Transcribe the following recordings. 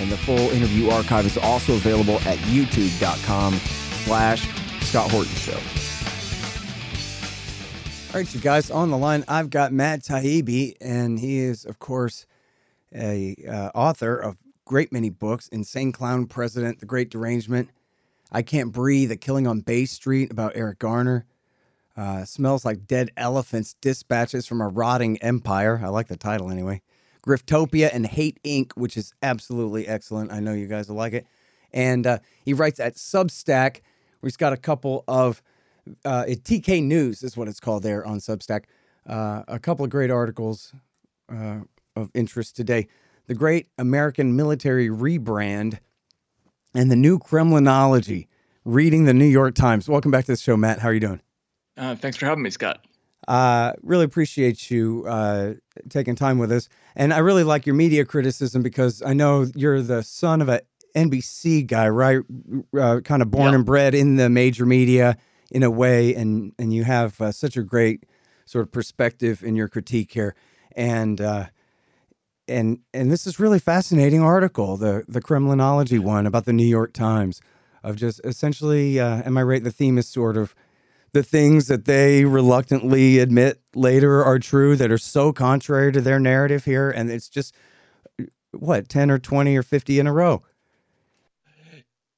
and the full interview archive is also available at youtube.com/Scott Horton Show. All right, you guys, on the line, I've got Matt Taibbi, and he is, of course, an author of great many books, Insane Clown President, The Great Derangement, I Can't Breathe, The Killing on Bay Street about Eric Garner, Smells Like Dead Elephants, Dispatches from a Rotting Empire. I like the title anyway. Griftopia and Hate Inc., which is absolutely excellent. I know you guys will like it. And he writes at Substack. He's got a couple of, TK News is what it's called there on Substack. A couple of great articles of interest today. The Great American Military Rebrand and the New Kremlinology, reading the New York Times. Welcome back to the show, Matt. How are you doing? Thanks for having me, Scott. Really appreciate you taking time with us. And I really like your media criticism because I know you're the son of an NBC guy, right? Kind of born and bred in the major media in a way. And you have such a great sort of perspective in your critique here. And this is really fascinating article, the Kremlinology one about the New York Times, of just essentially, am I right? The theme is sort of the things that they reluctantly admit later are true that are so contrary to their narrative here. And it's just, what, 10 or 20 or 50 in a row?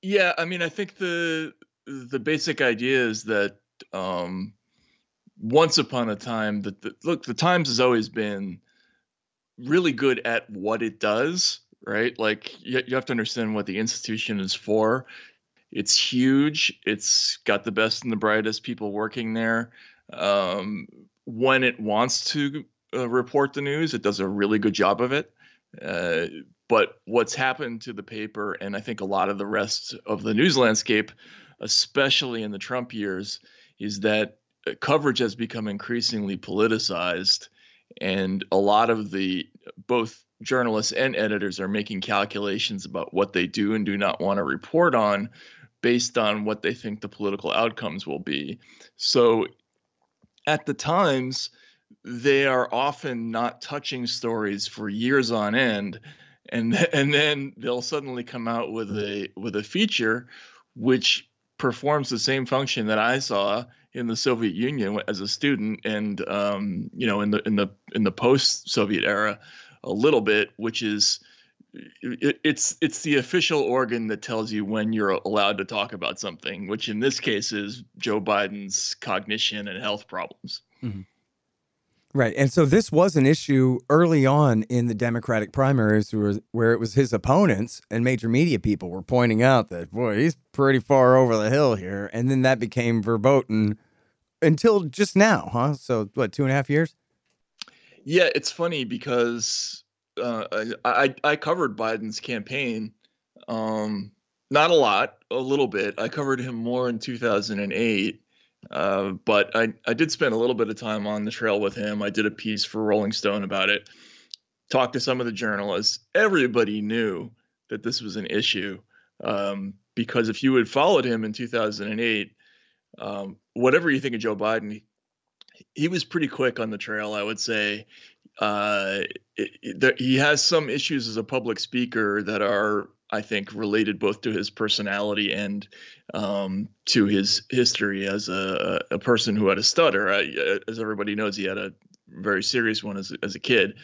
Yeah, I mean, I think the basic idea is that once upon a time, the Times has always been really good at what it does, right? Like, you have to understand what the institution is for. It's huge. It's got the best and the brightest people working there. When it wants to report the news, it does a really good job of it. But what's happened to the paper, and I think a lot of the rest of the news landscape, especially in the Trump years, is that coverage has become increasingly politicized. And a lot of both journalists and editors are making calculations about what they do and do not want to report on based on what they think the political outcomes will be. So at the Times, they are often not touching stories for years on end, and then they'll suddenly come out with a feature which performs the same function that I saw in the Soviet Union as a student, and in the post-Soviet era a little bit, which is it's the official organ that tells you when you're allowed to talk about something, which in this case is Joe Biden's cognition and health problems. Mm-hmm. Right. And so this was an issue early on in the Democratic primaries where it was his opponents and major media people were pointing out that, boy, he's pretty far over the hill here. And then that became verboten until just now. Huh? So what, 2.5 years? Yeah, it's funny because I covered Biden's campaign. Not a lot, a little bit. I covered him more in 2008. But I did spend a little bit of time on the trail with him. I did a piece for Rolling Stone about it, talked to some of the journalists. Everybody knew that this was an issue, because if you had followed him in 2008, whatever you think of Joe Biden, he was pretty quick on the trail, I would say. He has some issues as a public speaker that are, I think, related both to his personality and to his history as a person who had a stutter. As everybody knows, he had a very serious one as a kid,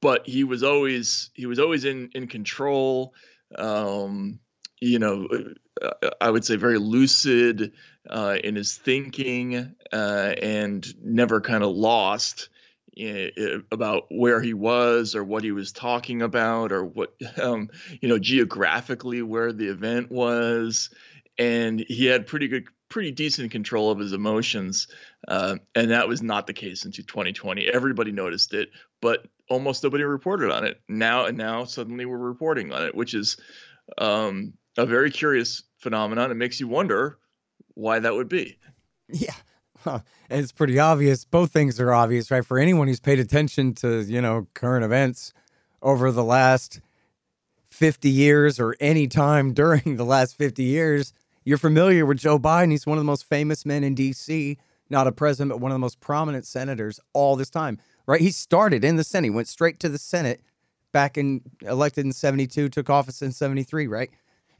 but he was always in control. I would say very lucid in his thinking and never kind of lost about where he was or what he was talking about or what, geographically where the event was. And he had pretty decent control of his emotions. And that was not the case in 2020. Everybody noticed it, but almost nobody reported on it. Now suddenly we're reporting on it, which is a very curious phenomenon. It makes you wonder why that would be. Yeah. Huh. And it's pretty obvious. Both things are obvious, right? For anyone who's paid attention to, you know, current events over the last 50 years or any time during the last 50 years, you're familiar with Joe Biden. He's one of the most famous men in D.C., not a president, but one of the most prominent senators all this time, right? He started in the Senate, went straight to the Senate back in, elected in 72, took office in 73, right?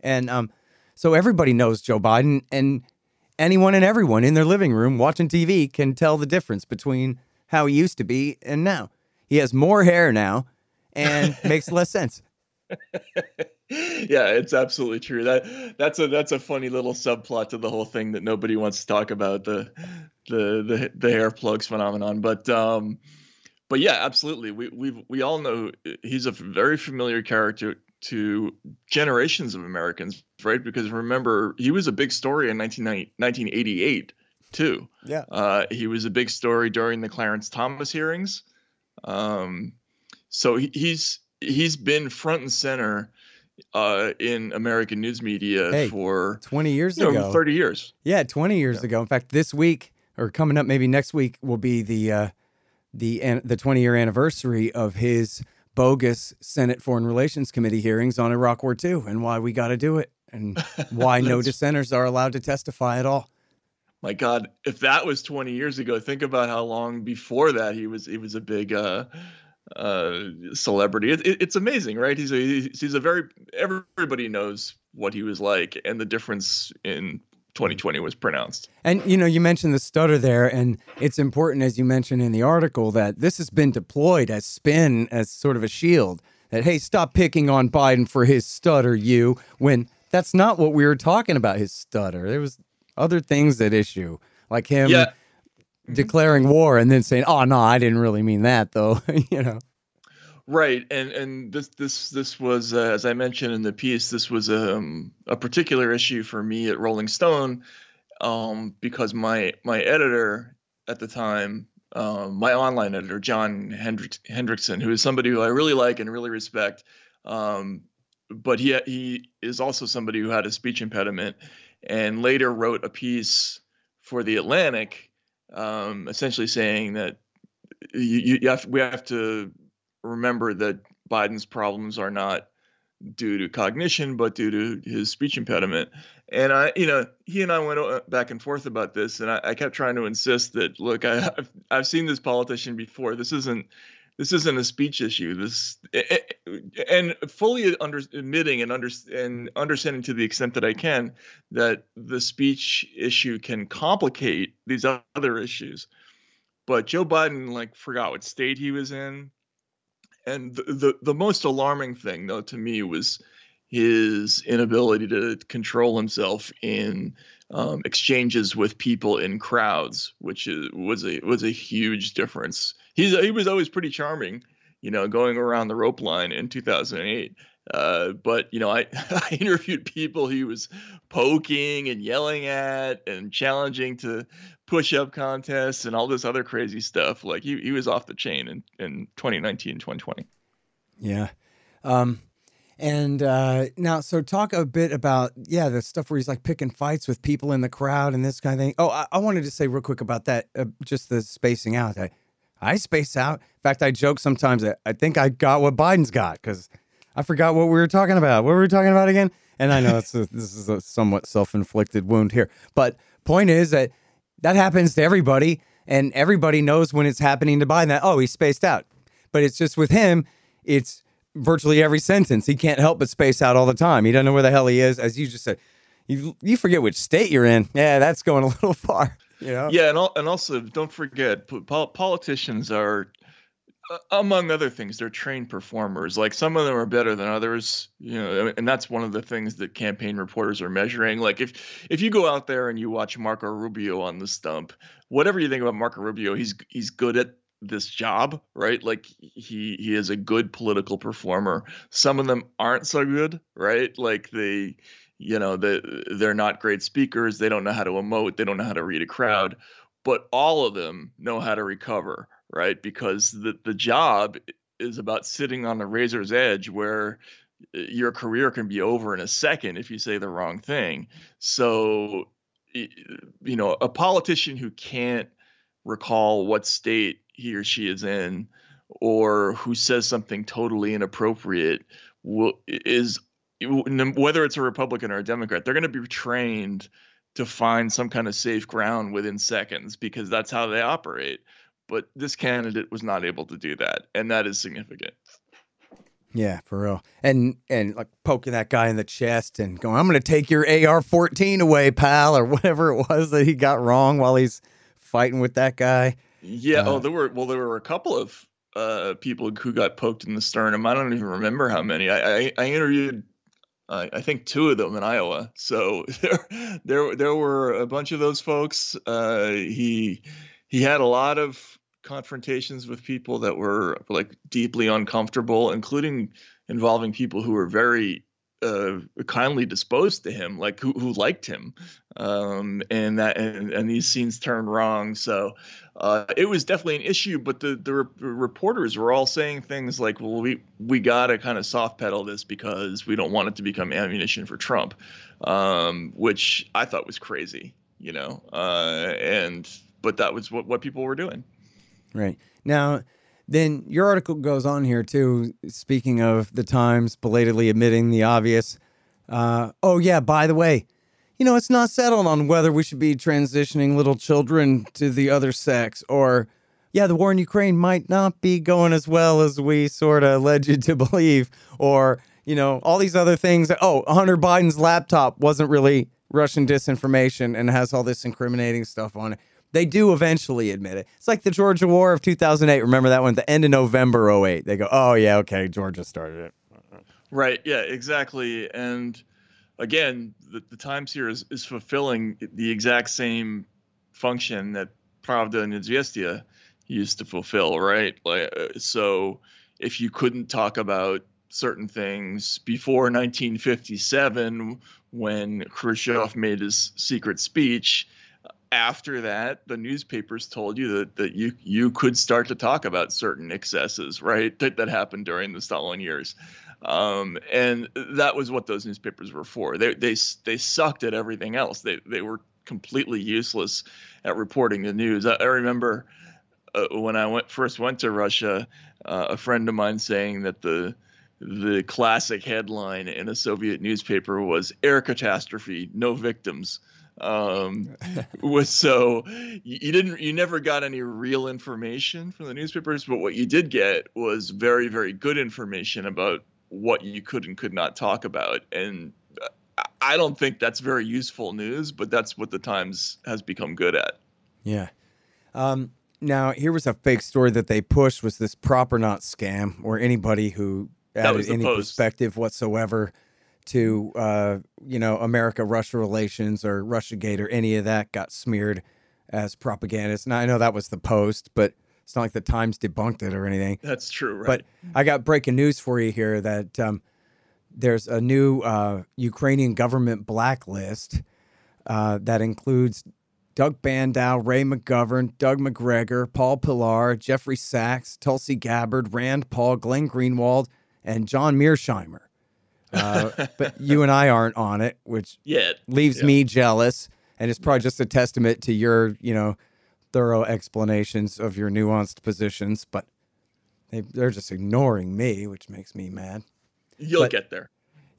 And so everybody knows Joe Biden, and anyone and everyone in their living room watching TV can tell the difference between how he used to be and now. He has more hair now and makes less sense. Yeah, it's absolutely true. That's a funny little subplot to the whole thing that nobody wants to talk about, the hair plugs phenomenon. But yeah, absolutely. We all know he's a very familiar character to generations of Americans, right? Because remember, he was a big story in 1988 too. Yeah, he was a big story during the Clarence Thomas hearings. So he's been front and center in American news media for 20 years ago, 30 years. Yeah, 20 years ago. In fact, this week or coming up, maybe next week, will be the 20-year anniversary of his bogus Senate Foreign Relations Committee hearings on Iraq War II and why we got to do it and why no dissenters are allowed to testify at all. My God, if that was 20 years ago, think about how long before that he was a big celebrity. It's amazing, right? He's a very, everybody knows what he was like, and the difference in 2020 was pronounced. And, you know, you mentioned the stutter there, and it's important, as you mentioned in the article, that this has been deployed as spin, as sort of a shield that, hey, stop picking on Biden for his stutter, you, when that's not what we were talking about, his stutter. There was other things at issue, like him declaring war and then saying, oh, no, I didn't really mean that, though, you know. Right. And this was, as I mentioned in the piece, this was a particular issue for me at Rolling Stone, because my editor at the time, my online editor, John Hendrickson, who is somebody who I really like and really respect, but he is also somebody who had a speech impediment and later wrote a piece for The Atlantic, essentially saying that we have to remember that Biden's problems are not due to cognition, but due to his speech impediment. And I, you know, he and I went back and forth about this, and I kept trying to insist that, look, I've seen this politician before. This isn't a speech issue. And fully admitting and understanding to the extent that I can that the speech issue can complicate these other issues. But Joe Biden forgot what state he was in. And the most alarming thing, though, to me was his inability to control himself in exchanges with people in crowds, which was a huge difference. He was always pretty charming, you know, going around the rope line in 2008. But, you know, I interviewed people he was poking and yelling at and challenging to push-up contests and all this other crazy stuff. Like he was off the chain in 2019, 2020. Yeah. Now, so talk a bit about, the stuff where he's picking fights with people in the crowd and this kind of thing. Oh, I wanted to say real quick about that, just the spacing out. I space out. In fact, I joke sometimes that I think I got what Biden's got because I forgot what we were talking about. What were we talking about again? And I know this is a somewhat self-inflicted wound here. But point is that happens to everybody, and everybody knows when it's happening to Biden that, oh, he's spaced out. But it's just with him, it's virtually every sentence. He can't help but space out all the time. He doesn't know where the hell he is. As you just said, you forget which state you're in. Yeah, that's going a little far. You know? Yeah, and also don't forget, politicians are, among other things, they're trained performers. Like some of them are better than others, you know, and that's one of the things that campaign reporters are measuring. Like if you go out there and you watch Marco Rubio on the stump, whatever you think about Marco Rubio, he's good at this job, right? Like he is a good political performer. Some of them aren't so good, right? Like they're not great speakers. They don't know how to emote. They don't know how to read a crowd, but all of them know how to recover. Right. Because the job is about sitting on the razor's edge where your career can be over in a second if you say the wrong thing. So, you know, a politician who can't recall what state he or she is in, or who says something totally inappropriate, is, whether it's a Republican or a Democrat, they're going to be trained to find some kind of safe ground within seconds, because that's how they operate. But this candidate was not able to do that, and that is significant. Yeah, for real. And like poking that guy in the chest and going, I'm going to take your AR-14 away, pal, or whatever it was that he got wrong while he's fighting with that guy. Yeah. There were a couple of people who got poked in the sternum. I don't even remember how many. I interviewed, I think, two of them in Iowa. So there were a bunch of those folks. He had a lot of confrontations with people that were like deeply uncomfortable, including involving people who were very kindly disposed to him, like who liked him, and these scenes turned wrong. So it was definitely an issue. But the reporters were all saying things like, "Well, we gotta kind of soft pedal this because we don't want it to become ammunition for Trump," which I thought was crazy, you know. But that was what people were doing. Right. Now, then your article goes on here, too, speaking of the Times belatedly admitting the obvious. Oh, yeah, by the way, you know, it's not settled on whether we should be transitioning little children to the other sex, or, yeah, the war in Ukraine might not be going as well as we sort of led you to believe, or, you know, all these other things. Oh, Hunter Biden's laptop wasn't really Russian disinformation and has all this incriminating stuff on it. They do eventually admit it. It's like the Georgia War of 2008. Remember that one? At the end of November 2008. They go, oh, yeah, okay, Georgia started it. Right, yeah, exactly. And again, the Times here is fulfilling the exact same function that Pravda and Izvestia used to fulfill, right? Like, so if you couldn't talk about certain things before 1957 when Khrushchev made his secret speech, after that, the newspapers told you that you could start to talk about certain excesses, right, that happened during the Stalin years. And that was what those newspapers were for. They sucked at everything else. They were completely useless at reporting the news. I remember when I first went to Russia, a friend of mine saying that the classic headline in a Soviet newspaper was "Air Catastrophe, No Victims." Was so you never got any real information from the newspapers, but what you did get was very, very good information about what you could and could not talk about. And I don't think that's very useful news, but that's what the Times has become good at. Yeah. Now here was a fake story that they pushed, was this Proper Not scam, or anybody who added any perspective whatsoever to, you know, America-Russia relations or Russiagate or any of that got smeared as propagandist. And I know that was the Post, but it's not like the Times debunked it or anything. That's true, right? But I got breaking news for you here that there's a new Ukrainian government blacklist that includes Doug Bandow, Ray McGovern, Doug McGregor, Paul Pillar, Jeffrey Sachs, Tulsi Gabbard, Rand Paul, Glenn Greenwald, and John Mearsheimer. But you and I aren't on it, which leaves me jealous. And it's probably just a testament to your, you know, thorough explanations of your nuanced positions. But they're just ignoring me, which makes me mad. You'll get there.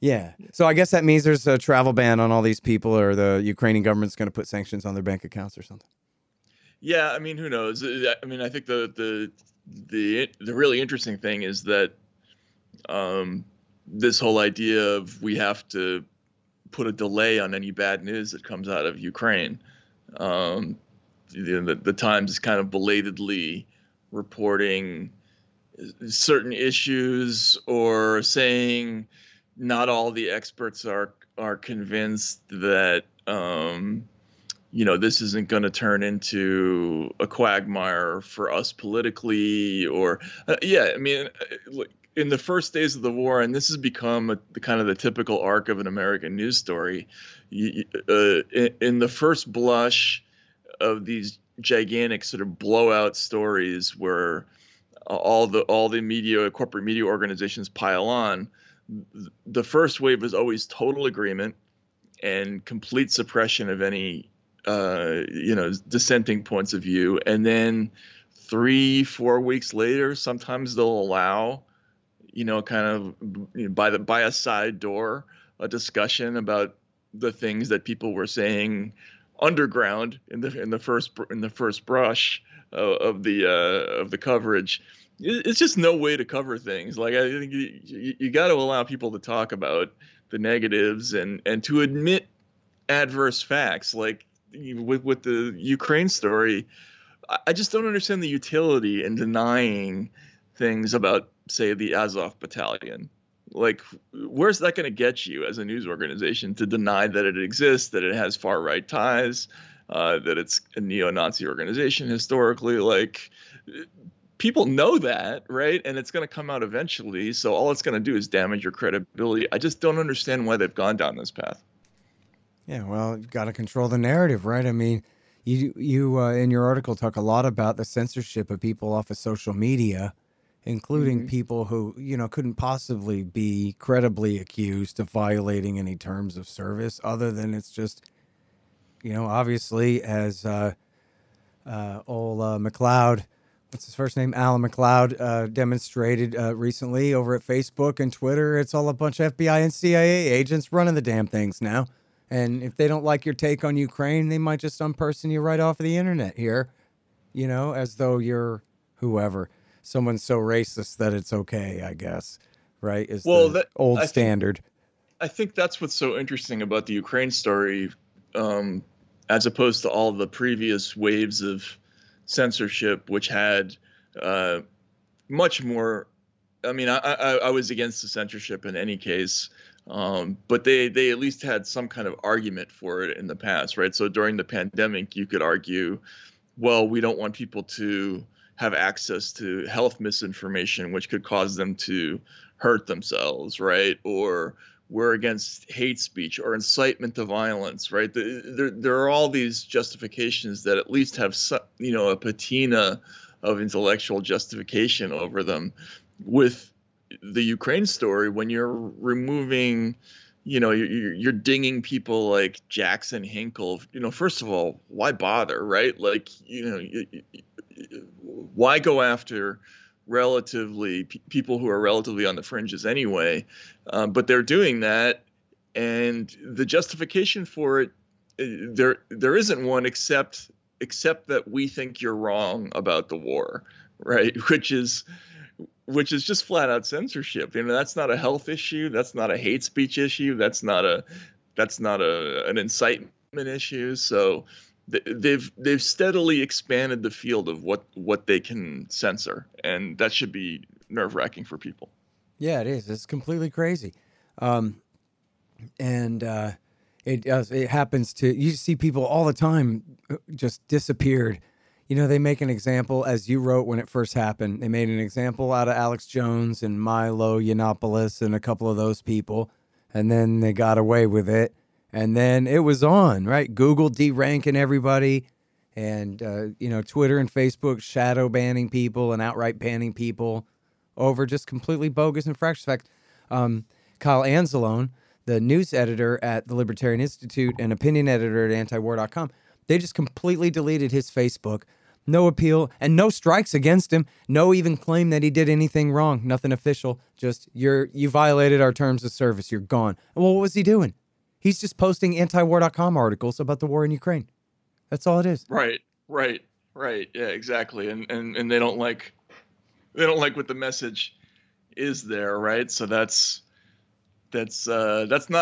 Yeah. So I guess that means there's a travel ban on all these people, or the Ukrainian government's going to put sanctions on their bank accounts or something. Yeah. I mean, who knows? I mean, I think the really interesting thing is that, this whole idea of we have to put a delay on any bad news that comes out of Ukraine. The Times is kind of belatedly reporting certain issues, or saying not all the experts are convinced that, you know, this isn't going to turn into a quagmire for us politically, or I mean, like, in the first days of the war, and this has become the kind of the typical arc of an American news story, in the first blush of these gigantic sort of blowout stories where all the media, corporate media organizations pile on, the first wave was always total agreement and complete suppression of any, dissenting points of view. And then 3-4 weeks later, sometimes they'll allow, by a side door, a discussion about the things that people were saying underground in the first brush of the coverage. It's just no way to cover things. Like, I think you got to allow people to talk about the negatives and to admit adverse facts. Like with the Ukraine story, I just don't understand the utility in denying things about, say, the Azov battalion. Like, where's that going to get you as a news organization to deny that it exists, that it has far right ties, that it's a neo-Nazi organization historically? Like, people know that, right? And it's going to come out eventually. So all it's going to do is damage your credibility. I just don't understand why they've gone down this path. Yeah, well, you've got to control the narrative, right? I mean, you in your article talk a lot about the censorship of people off of social media, including mm-hmm. people who, couldn't possibly be credibly accused of violating any terms of service, other than it's just, obviously, as McLeod, what's his first name? Alan McLeod demonstrated recently over at Facebook and Twitter. It's all a bunch of FBI and CIA agents running the damn things now. And if they don't like your take on Ukraine, they might just unperson you right off of the internet here, as though you're whoever. Someone's so racist that it's okay, I guess, right? Is well, the old standard. I think that's what's so interesting about the Ukraine story, as opposed to all the previous waves of censorship, which had much more. I mean, I was against the censorship in any case, but they at least had some kind of argument for it in the past, right? So during the pandemic, you could argue, well, we don't want people to have access to health misinformation, which could cause them to hurt themselves, right? Or we're against hate speech or incitement to violence, right? There are all these justifications that at least have, a patina of intellectual justification over them. With the Ukraine story, when you're removing, you're dinging people like Jackson Hinkle, first of all, why bother, right? Like, why go after people who are relatively on the fringes anyway? But they're doing that, and the justification for it, there isn't one except that we think you're wrong about the war, right? Which is just flat out censorship. That's not a health issue. That's not a hate speech issue. That's not an incitement issue. So they've steadily expanded the field of what they can censor, and that should be nerve-wracking for people. Yeah, it is. It's completely crazy, and it happens to you. See people all the time just disappeared. They make an example, as you wrote when it first happened. They made an example out of Alex Jones and Milo Yiannopoulos and a couple of those people, and then they got away with it. And then it was on, right? Google de-ranking everybody, and, Twitter and Facebook shadow banning people and outright banning people over just completely bogus infractions. In fact, Kyle Anzalone, the news editor at the Libertarian Institute and opinion editor at antiwar.com, they just completely deleted his Facebook. No appeal and no strikes against him. No even claim that he did anything wrong. Nothing official. Just, you violated our terms of service. You're gone. Well, what was he doing? He's just posting antiwar.com articles about the war in Ukraine. That's all it is. Right. Yeah, exactly. And they don't like what the message is there, right? So that's not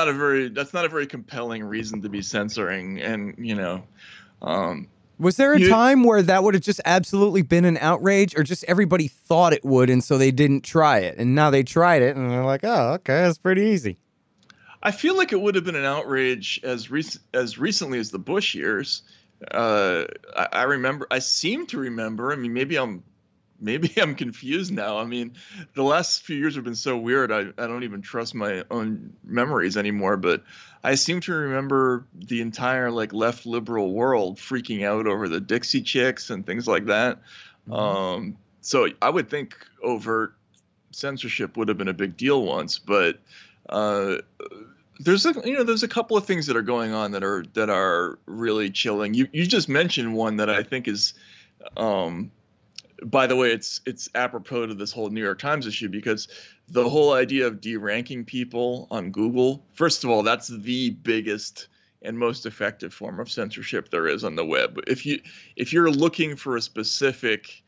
a very compelling reason to be censoring. And was there a time where that would have just absolutely been an outrage, or just everybody thought it would, and so they didn't try it, and now they tried it, and they're like, oh, okay, that's pretty easy. I feel like it would have been an outrage as recently as the Bush years. I remember. I seem to remember. I mean, maybe I'm confused now. I mean, the last few years have been so weird. I don't even trust my own memories anymore. But I seem to remember the entire left liberal world freaking out over the Dixie Chicks and things like that. Mm-hmm. So I would think overt censorship would have been a big deal once, but there's a couple of things that are going on that are really chilling. You just mentioned one that I think is, by the way, it's apropos to this whole New York Times issue, because the whole idea of deranking people on Google, first of all, that's the biggest and most effective form of censorship there is on the web. If you're looking for a specific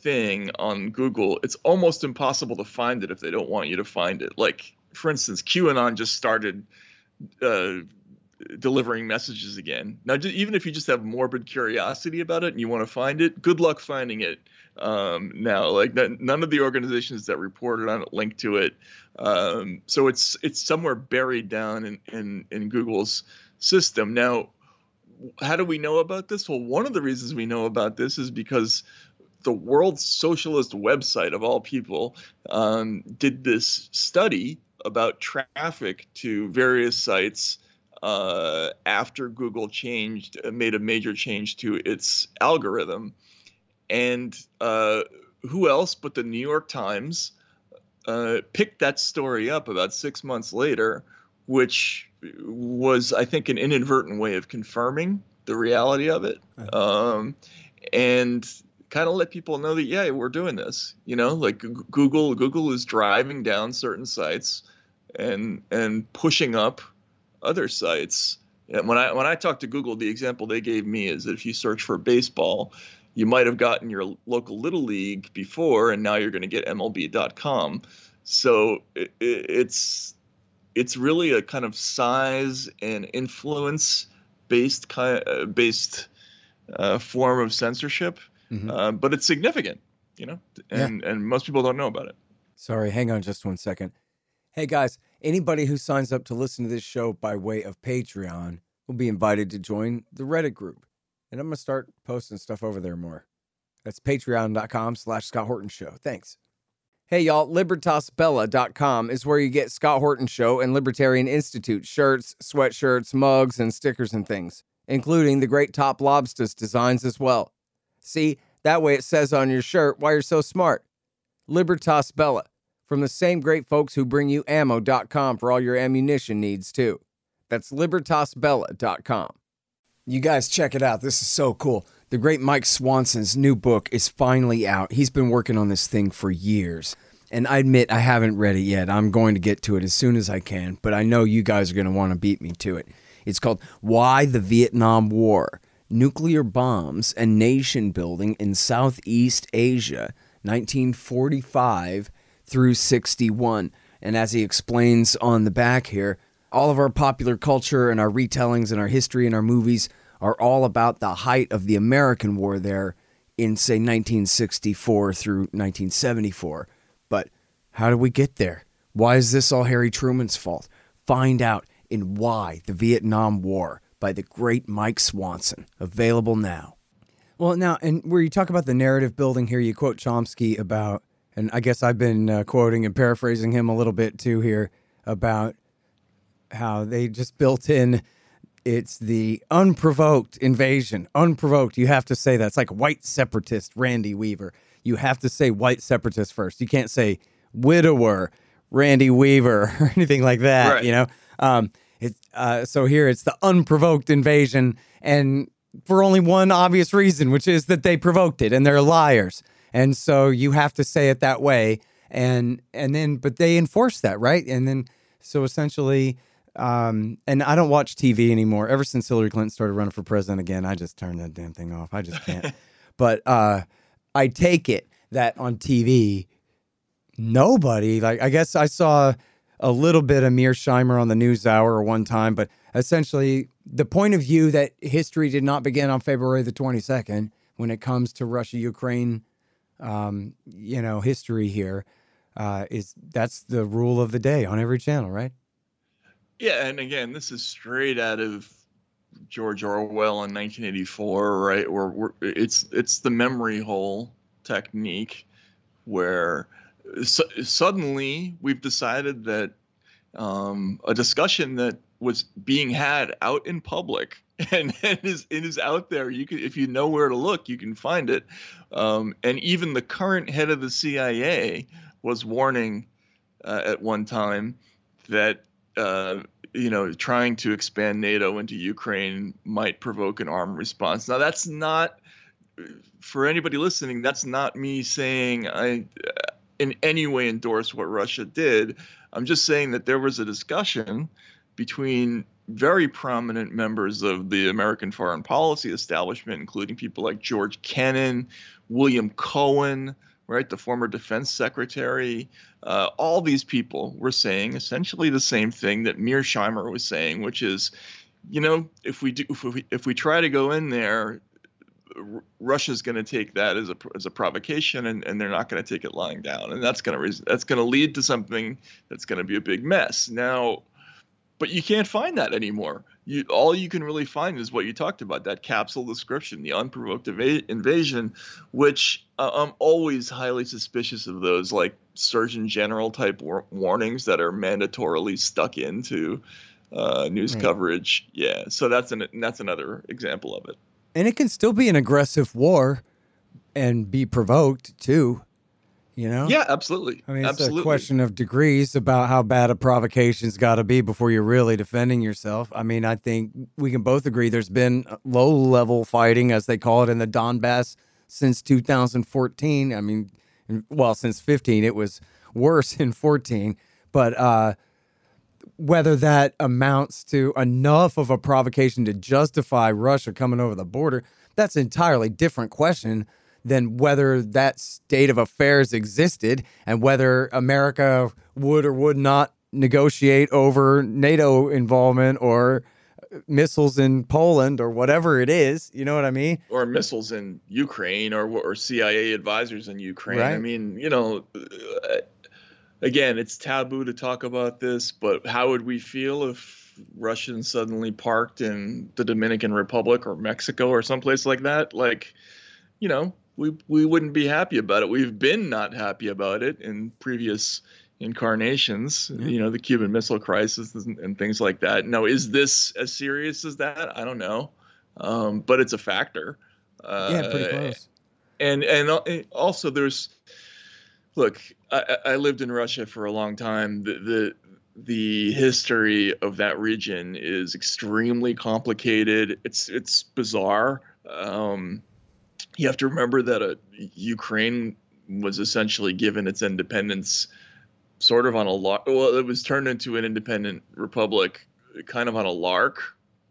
thing on Google, it's almost impossible to find it if they don't want you to find it. Like, for instance, QAnon just started delivering messages again. Now, even if you just have morbid curiosity about it and you want to find it, good luck finding it now. Like, none of the organizations that reported on it link to it. So it's somewhere buried down in Google's system. Now, how do we know about this? Well, one of the reasons we know about this is because the World Socialist website, of all people, did this study about traffic to various sites after Google made a major change to its algorithm. And who else but the New York Times picked that story up about 6 months later, which was, I think, an inadvertent way of confirming the reality of it. Right. And kind of let people know that, yeah, we're doing this, like Google is driving down certain sites and pushing up other sites. And when I talked to Google, the example they gave me is that if you search for baseball, you might have gotten your local little league before, and now you're going to get MLB.com. So it's really a kind of size and influence based form of censorship. Mm-hmm. But it's significant, and most people don't know about it. Sorry, hang on just one second. Hey, guys, anybody who signs up to listen to this show by way of Patreon will be invited to join the Reddit group. And I'm going to start posting stuff over there more. That's patreon.com/Scott Horton Show. Thanks. Hey, y'all, LibertasBella.com is where you get Scott Horton Show and Libertarian Institute shirts, sweatshirts, mugs, and stickers and things, including the great Top Lobsters designs as well. See, that way it says on your shirt why you're so smart. Libertas Bella, from the same great folks who bring you ammo.com for all your ammunition needs, too. That's libertasbella.com. You guys, check it out. This is so cool. The great Mike Swanson's new book is finally out. He's been working on this thing for years. And I admit I haven't read it yet. I'm going to get to it as soon as I can, but I know you guys are going to want to beat me to it. It's called Why the Vietnam War: Nuclear Bombs and Nation Building in Southeast Asia, 1945 through 61. And as he explains on the back here, all of our popular culture and our retellings and our history and our movies are all about the height of the American war there in, say, 1964 through 1974. But how do we get there? Why is this all Harry Truman's fault? Find out in Why the Vietnam War, by the great Mike Swanson. Available now. Well, now, and where you talk about the narrative building here, you quote Chomsky about, and I guess I've been quoting and paraphrasing him a little bit too here, about how they just built in, it's the unprovoked invasion. Unprovoked, you have to say that. It's like white separatist Randy Weaver. You have to say white separatist first. You can't say widower Randy Weaver or anything like that, right. So here it's the unprovoked invasion, and for only one obvious reason, which is that they provoked it and they're liars. And so you have to say it that way. But they enforce that, right? And then, so essentially, and I don't watch TV anymore. Ever since Hillary Clinton started running for president again, I just turned that damn thing off. I just can't. But I take it that on TV, nobody, like, I guess I saw a little bit of Mearsheimer on the NewsHour one time, but essentially the point of view that history did not begin on February the 22nd when it comes to Russia-Ukraine, history here, that's the rule of the day on every channel, right? Yeah, and again, this is straight out of George Orwell in 1984, right? Where it's the memory hole technique where suddenly we've decided that a discussion that was being had out in public and it is out there. You can, if you know where to look, you can find it. And even the current head of the CIA was warning at one time that, you know, trying to expand NATO into Ukraine might provoke an armed response. Now, that's not, for anybody listening, that's not me saying I in any way endorse what Russia did. I'm just saying that there was a discussion between very prominent members of the American foreign policy establishment, including people like George Kennan, William Cohen, right, the former defense secretary. All these people were saying essentially the same thing that Mearsheimer was saying, which is, you know, if we try to go in there, Russia's going to take that as a provocation, and they're not going to take it lying down, and that's going to lead to something that's going to be a big mess. Now, but you can't find that anymore. All you can really find is what you talked about, that capsule description, the unprovoked invasion, which I'm always highly suspicious of those, like Surgeon General type warnings that are mandatorily stuck into news coverage. Yeah, so that's another example of it. And it can still be an aggressive war and be provoked too, you know? Yeah, absolutely. I mean, it's absolutely a question of degrees about how bad a provocation's got to be before you're really defending yourself. I mean, I think we can both agree there's been low-level fighting, as they call it, in the Donbass since 2014. I mean, well, since 15. It was worse in 14. But whether that amounts to enough of a provocation to justify Russia coming over the border, that's an entirely different question than whether that state of affairs existed and whether America would or would not negotiate over NATO involvement or missiles in Poland or whatever it is. You know what I mean? Or missiles in Ukraine or CIA advisors in Ukraine. Right? I mean, you know, again, it's taboo to talk about this, but how would we feel if Russians suddenly parked in the Dominican Republic or Mexico or someplace like that? Like, you know, we wouldn't be happy about it. We've been not happy about it in previous incarnations, you know, the Cuban Missile Crisis and things like that. Now, is this as serious as that? I don't know. But it's a factor. Yeah, pretty close. And also there's, look, I lived in Russia for a long time. The history of that region is extremely complicated. It's bizarre. You have to remember that Ukraine was essentially given its independence sort of on a lark. Well, it was turned into an independent republic kind of on a lark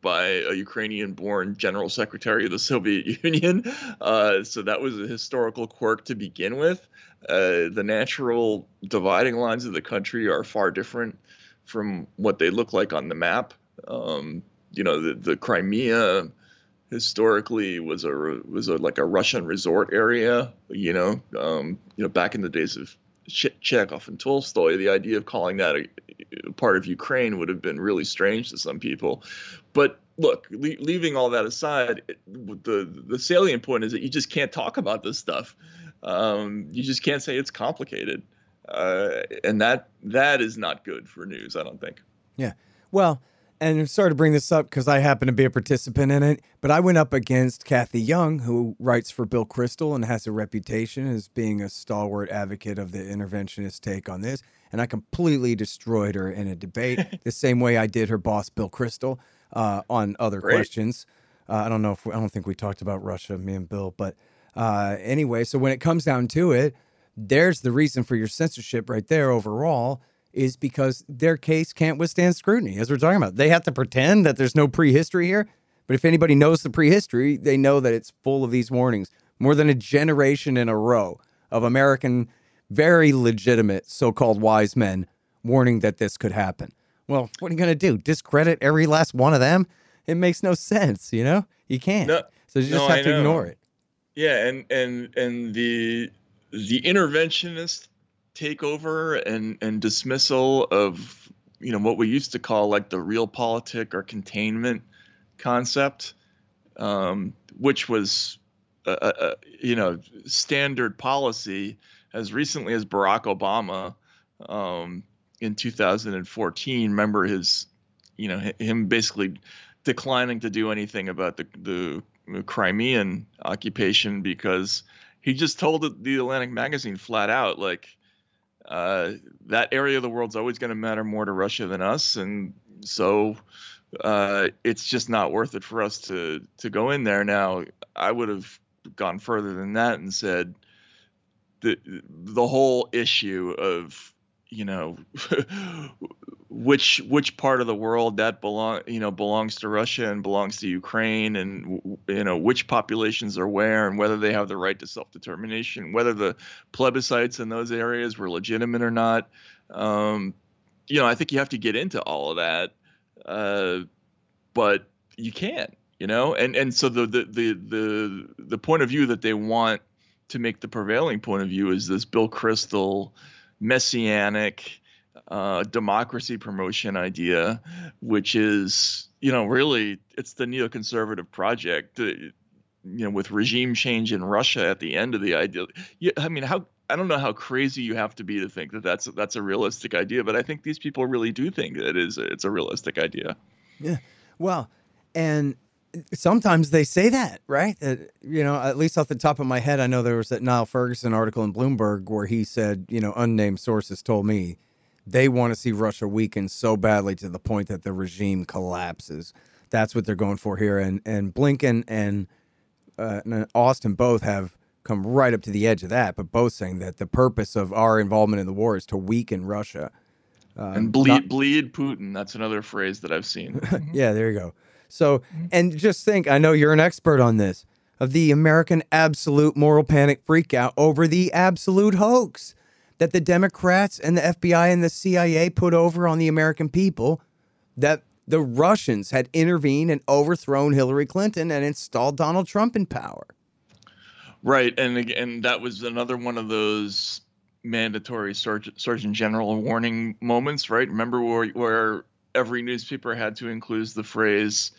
by a Ukrainian-born general secretary of the Soviet Union. So that was a historical quirk to begin with. The natural dividing lines of the country are far different from what they look like on the map. You know, the Crimea historically was a like a Russian resort area, you know, back in the days of Chekhov and Tolstoy. The idea of calling that a part of Ukraine would have been really strange to some people. But look, leaving all that aside, the salient point is that you just can't talk about this stuff. You just can't say it's complicated, and that is not good for news, I don't think. Yeah. Well, and I'm sorry to bring this up because I happen to be a participant in it, but I went up against Kathy Young, who writes for Bill Kristol and has a reputation as being a stalwart advocate of the interventionist take on this. And I completely destroyed her in a debate the same way I did her boss, Bill Kristol, on other questions. I don't think we talked about Russia, me and Bill, but anyway, so when it comes down to it, there's the reason for your censorship right there overall, is because their case can't withstand scrutiny, as we're talking about. They have to pretend that there's no prehistory here, but if anybody knows the prehistory, they know that it's full of these warnings. More than a generation in a row of American, very legitimate so-called wise men warning that this could happen. Well, what are you going to do? Discredit every last one of them? It makes no sense, you know? You can't. No, so you just have to ignore it. Yeah, and the interventionist takeover and dismissal of, you know, what we used to call like the realpolitik or containment concept, which was, you know, standard policy as recently as Barack Obama in 2014. Remember his, you know, him basically declining to do anything about the Crimean occupation because he just told the Atlantic magazine flat out, like, That area of the world's always going to matter more to Russia than us, and so it's just not worth it for us to go in there. Now, I would have gone further than that and said the whole issue of, you know, which part of the world that belongs to Russia and belongs to Ukraine, and, you know, which populations are where, and whether they have the right to self-determination, whether the plebiscites in those areas were legitimate or not. You know, I think you have to get into all of that, but you can't, you know, and so the point of view that they want to make the prevailing point of view is this Bill Kristol messianic democracy promotion idea, which is, you know, really it's the neoconservative project, you know, with regime change in Russia at the end of the idea. Yeah, I mean, I don't know how crazy you have to be to think that that's a realistic idea, but I think these people really do think that it's a realistic idea. Yeah. Well, and sometimes they say that, right? You know, at least off the top of my head, I know there was that Niall Ferguson article in Bloomberg where he said, you know, unnamed sources told me they want to see Russia weakened so badly to the point that the regime collapses. That's what they're going for here. And Blinken and Austin both have come right up to the edge of that, but both saying that the purpose of our involvement in the war is to weaken Russia. And bleed Putin. That's another phrase that I've seen. Yeah, there you go. So, and just think, I know you're an expert on this, of the American absolute moral panic freakout over the absolute hoax that the Democrats and the FBI and the CIA put over on the American people, that the Russians had intervened and overthrown Hillary Clinton and installed Donald Trump in power. Right. And again, that was another one of those mandatory Surgeon General warning moments, right? Remember where every newspaper had to include the phrase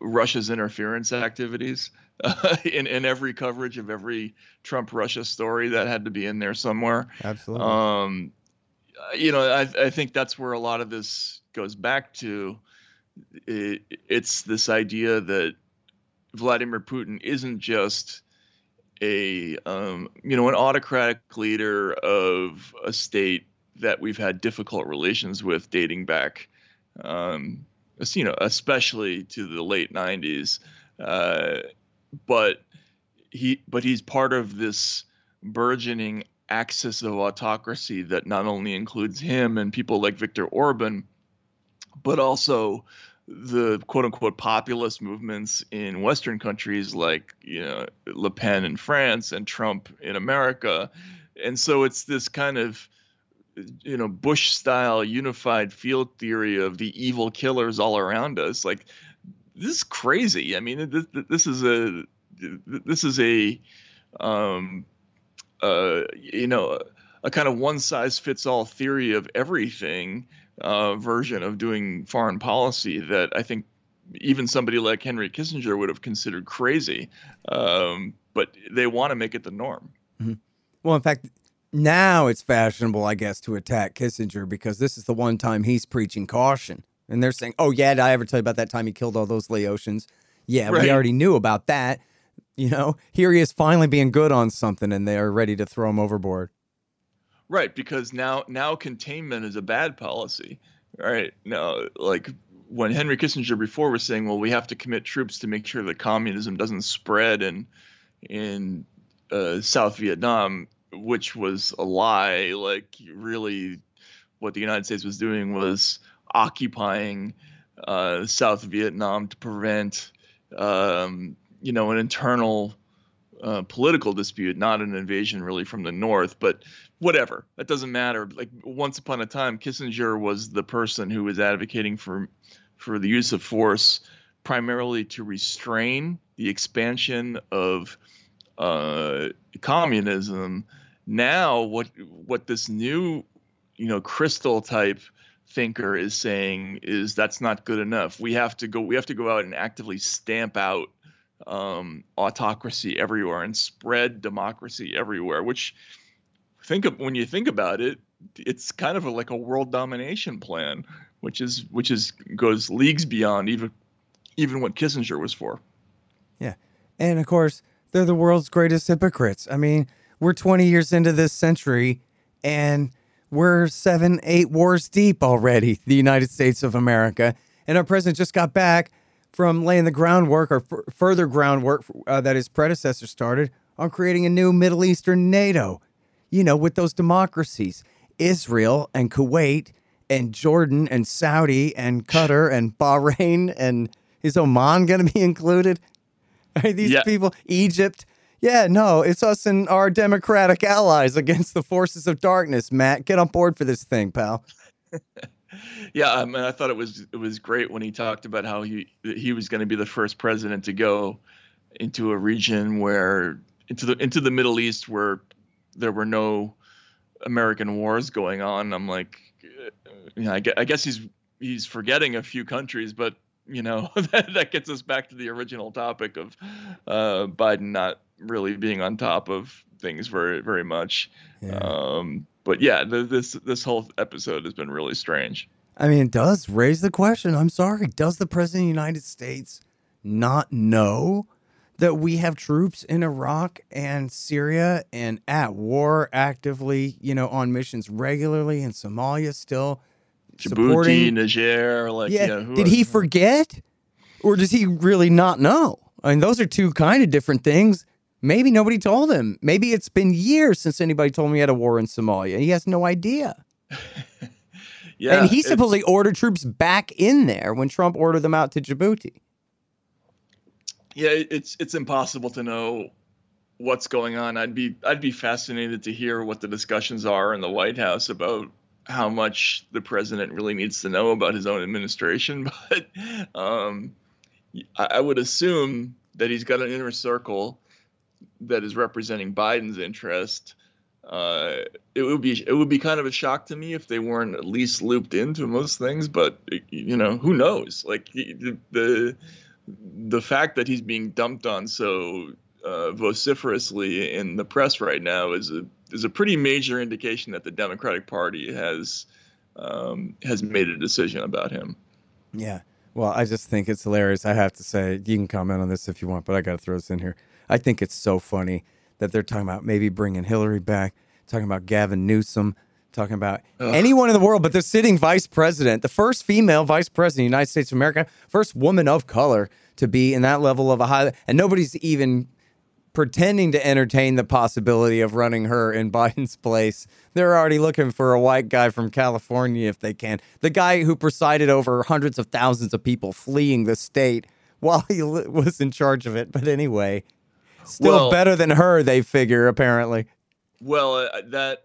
Russia's interference activities in every coverage of every Trump-Russia story. That had to be in there somewhere. Absolutely. You know, I think that's where a lot of this goes back to. It's this idea that Vladimir Putin isn't just an autocratic leader of a state that we've had difficult relations with dating back, you know, especially to the late 90s. But he's part of this burgeoning axis of autocracy that not only includes him and people like Viktor Orban, but also the quote unquote populist movements in Western countries like, you know, Le Pen in France and Trump in America. And so it's this kind of, you know, Bush style unified field theory of the evil killers all around us. Like, this is crazy. I mean, this is a you know, a kind of one size fits all theory of everything version of doing foreign policy that I think even somebody like Henry Kissinger would have considered crazy. But they want to make it the norm. Mm-hmm. Well, in fact, now it's fashionable, I guess, to attack Kissinger because this is the one time he's preaching caution. And they're saying, oh, yeah, did I ever tell you about that time he killed all those Laotians? Yeah, right. We already knew about that. You know, here he is finally being good on something, and they are ready to throw him overboard. Right, because now containment is a bad policy. Right? Now, like when Henry Kissinger before was saying, well, we have to commit troops to make sure that communism doesn't spread in South Vietnam, which was a lie. Like, really what the United States was doing was occupying South Vietnam to prevent, you know, an internal political dispute, not an invasion really from the north. But whatever, that doesn't matter. Like, once upon a time, Kissinger was the person who was advocating for the use of force primarily to restrain the expansion of communism. Now, what this new, you know, Crystal type thinker is saying is that's not good enough. We have to go out and actively stamp out autocracy everywhere and spread democracy everywhere, which when you think about it, it's kind of like a world domination plan, which goes leagues beyond even what Kissinger was for. Yeah. And of course, they're the world's greatest hypocrites. I mean, we're 20 years into this century, And we're 7-8 wars deep already, the United States of America. And our president just got back from laying the groundwork or further groundwork that his predecessor started on creating a new Middle Eastern NATO, you know, with those democracies, Israel and Kuwait and Jordan and Saudi and Qatar and Bahrain, and is Oman going to be included? Are these people, Egypt? Yeah, no, it's us and our democratic allies against the forces of darkness, Matt. Get on board for this thing, pal. I thought it was great when he talked about how he was going to be the first president to go into a region where into the Middle East where there were no American wars going on. I'm like, I guess he's forgetting a few countries, but you know that gets us back to the original topic of Biden not really being on top of things very, very much. Yeah. But yeah, this whole episode has been really strange. I mean, it does raise the question. I'm sorry. Does the president of the United States not know that we have troops in Iraq and Syria and at war actively, you know, on missions regularly in Somalia still? Djibouti, Niger. Did he forget? Or does he really not know? I mean, those are two kind of different things. Maybe nobody told him. Maybe it's been years since anybody told him he had a war in Somalia. He has no idea. Yeah, and he supposedly ordered troops back in there when Trump ordered them out to Djibouti. Yeah, it's impossible to know what's going on. I'd be fascinated to hear what the discussions are in the White House about how much the president really needs to know about his own administration. But I would assume that he's got an inner circle that is representing Biden's interest. It would be kind of a shock to me if they weren't at least looped into most things, but you know, who knows? Like the fact that he's being dumped on so vociferously in the press right now is a pretty major indication that the Democratic Party has made a decision about him. Yeah. Well, I just think it's hilarious. I have to say, you can comment on this if you want, but I got to throw this in here. I think it's so funny that they're talking about maybe bringing Hillary back, talking about Gavin Newsom, talking about anyone in the world, but the sitting vice president, the first female vice president of the United States of America, first woman of color to be in that level of a high, and nobody's even pretending to entertain the possibility of running her in Biden's place. They're already looking for a white guy from California if they can. The guy who presided over hundreds of thousands of people fleeing the state while he was in charge of it. But anyway, still better than her, they figure, apparently. Well, I'm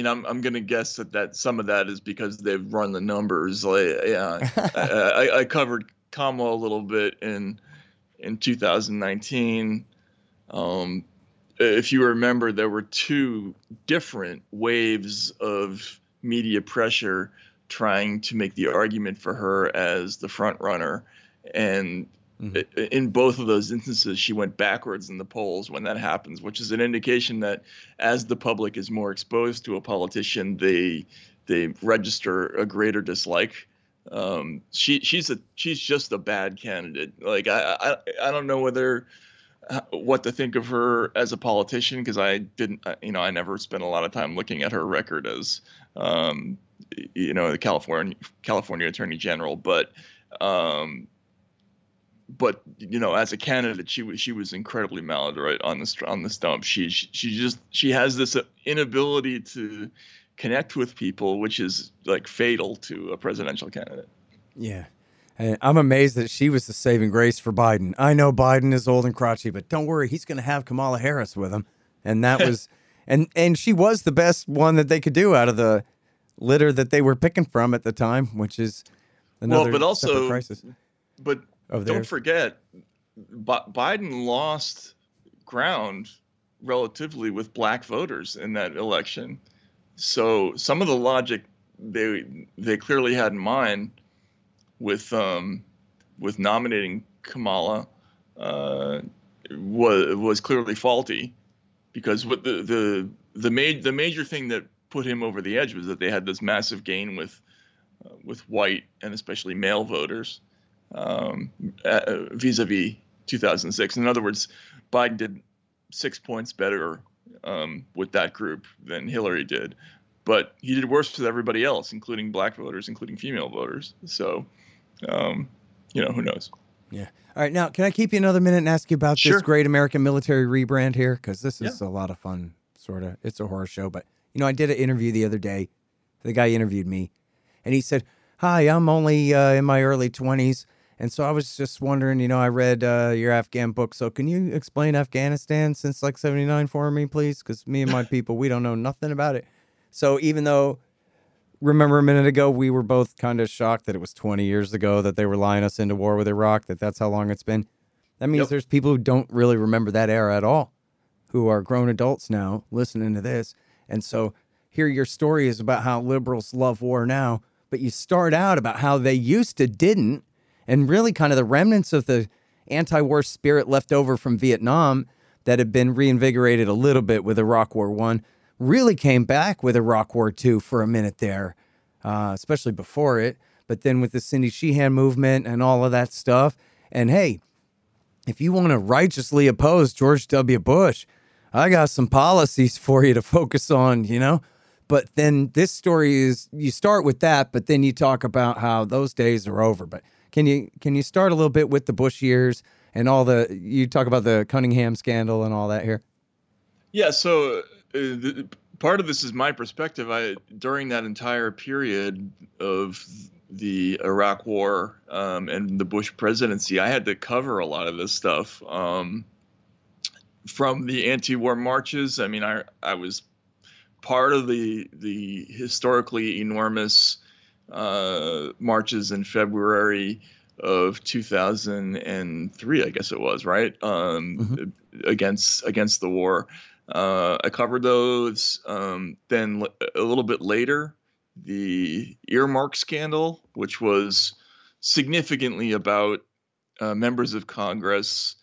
going to guess that some of that is because they've run the numbers. I covered Kamala a little bit in 2019. If you remember, there were two different waves of media pressure trying to make the argument for her as the front runner. And in both of those instances, she went backwards in the polls when that happens, which is an indication that as the public is more exposed to a politician, they register a greater dislike. She's just a bad candidate. Like I don't know what to think of her as a politician, because I never spent a lot of time looking at her record as the California Attorney General, but you know, as a candidate, she was incredibly maladroit on the stump. She has this inability to connect with people, which is like fatal to a presidential candidate. Yeah. And I'm amazed that she was the saving grace for Biden. I know Biden is old and crotchety, but don't worry, he's going to have Kamala Harris with him. And that was, and she was the best one that they could do out of the litter that they were picking from at the time, which is another separate crisis. But don't forget, Biden lost ground relatively with black voters in that election. So some of the logic they clearly had in mind with nominating Kamala was clearly faulty, because what the major thing that put him over the edge was that they had this massive gain with white and especially male voters vis-a-vis 2006. In other words, Biden did 6 points better with that group than Hillary did. But he did worse with everybody else, including black voters, including female voters. So, who knows? Yeah. All right. Now, can I keep you another minute and ask you about this Great American Military rebrand here? Because this is a lot of fun, sort of. It's a horror show. But, I did an interview the other day. The guy interviewed me, and he said, hi, I'm only in my early 20s. And so I was just wondering, I read your Afghan book. So can you explain Afghanistan since like 79 for me, please? Because me and my people, we don't know nothing about it. So even though, remember a minute ago, we were both kind of shocked that it was 20 years ago that they were lying us into war with Iraq, that's how long it's been. That means there's people who don't really remember that era at all, who are grown adults now listening to this. And so here your story is about how liberals love war now, but you start out about how they used to didn't. And really kind of the remnants of the anti-war spirit left over from Vietnam that had been reinvigorated a little bit with Iraq War I really came back with Iraq War II for a minute there, especially before it. But then with the Cindy Sheehan movement and all of that stuff. And hey, if you want to righteously oppose George W. Bush, I got some policies for you to focus on, But then this story is, you start with that, but then you talk about how those days are over. But Can you start a little bit with the Bush years and all the, you talk about the Cunningham scandal and all that here? Yeah, so part of this is my perspective. During that entire period of the Iraq War and the Bush presidency, I had to cover a lot of this stuff from the anti-war marches. I mean, I was part of the historically enormous marches in February of 2003, I guess it was, right? Against the war. I covered those. Then a little bit later, the earmark scandal, which was significantly about members of Congress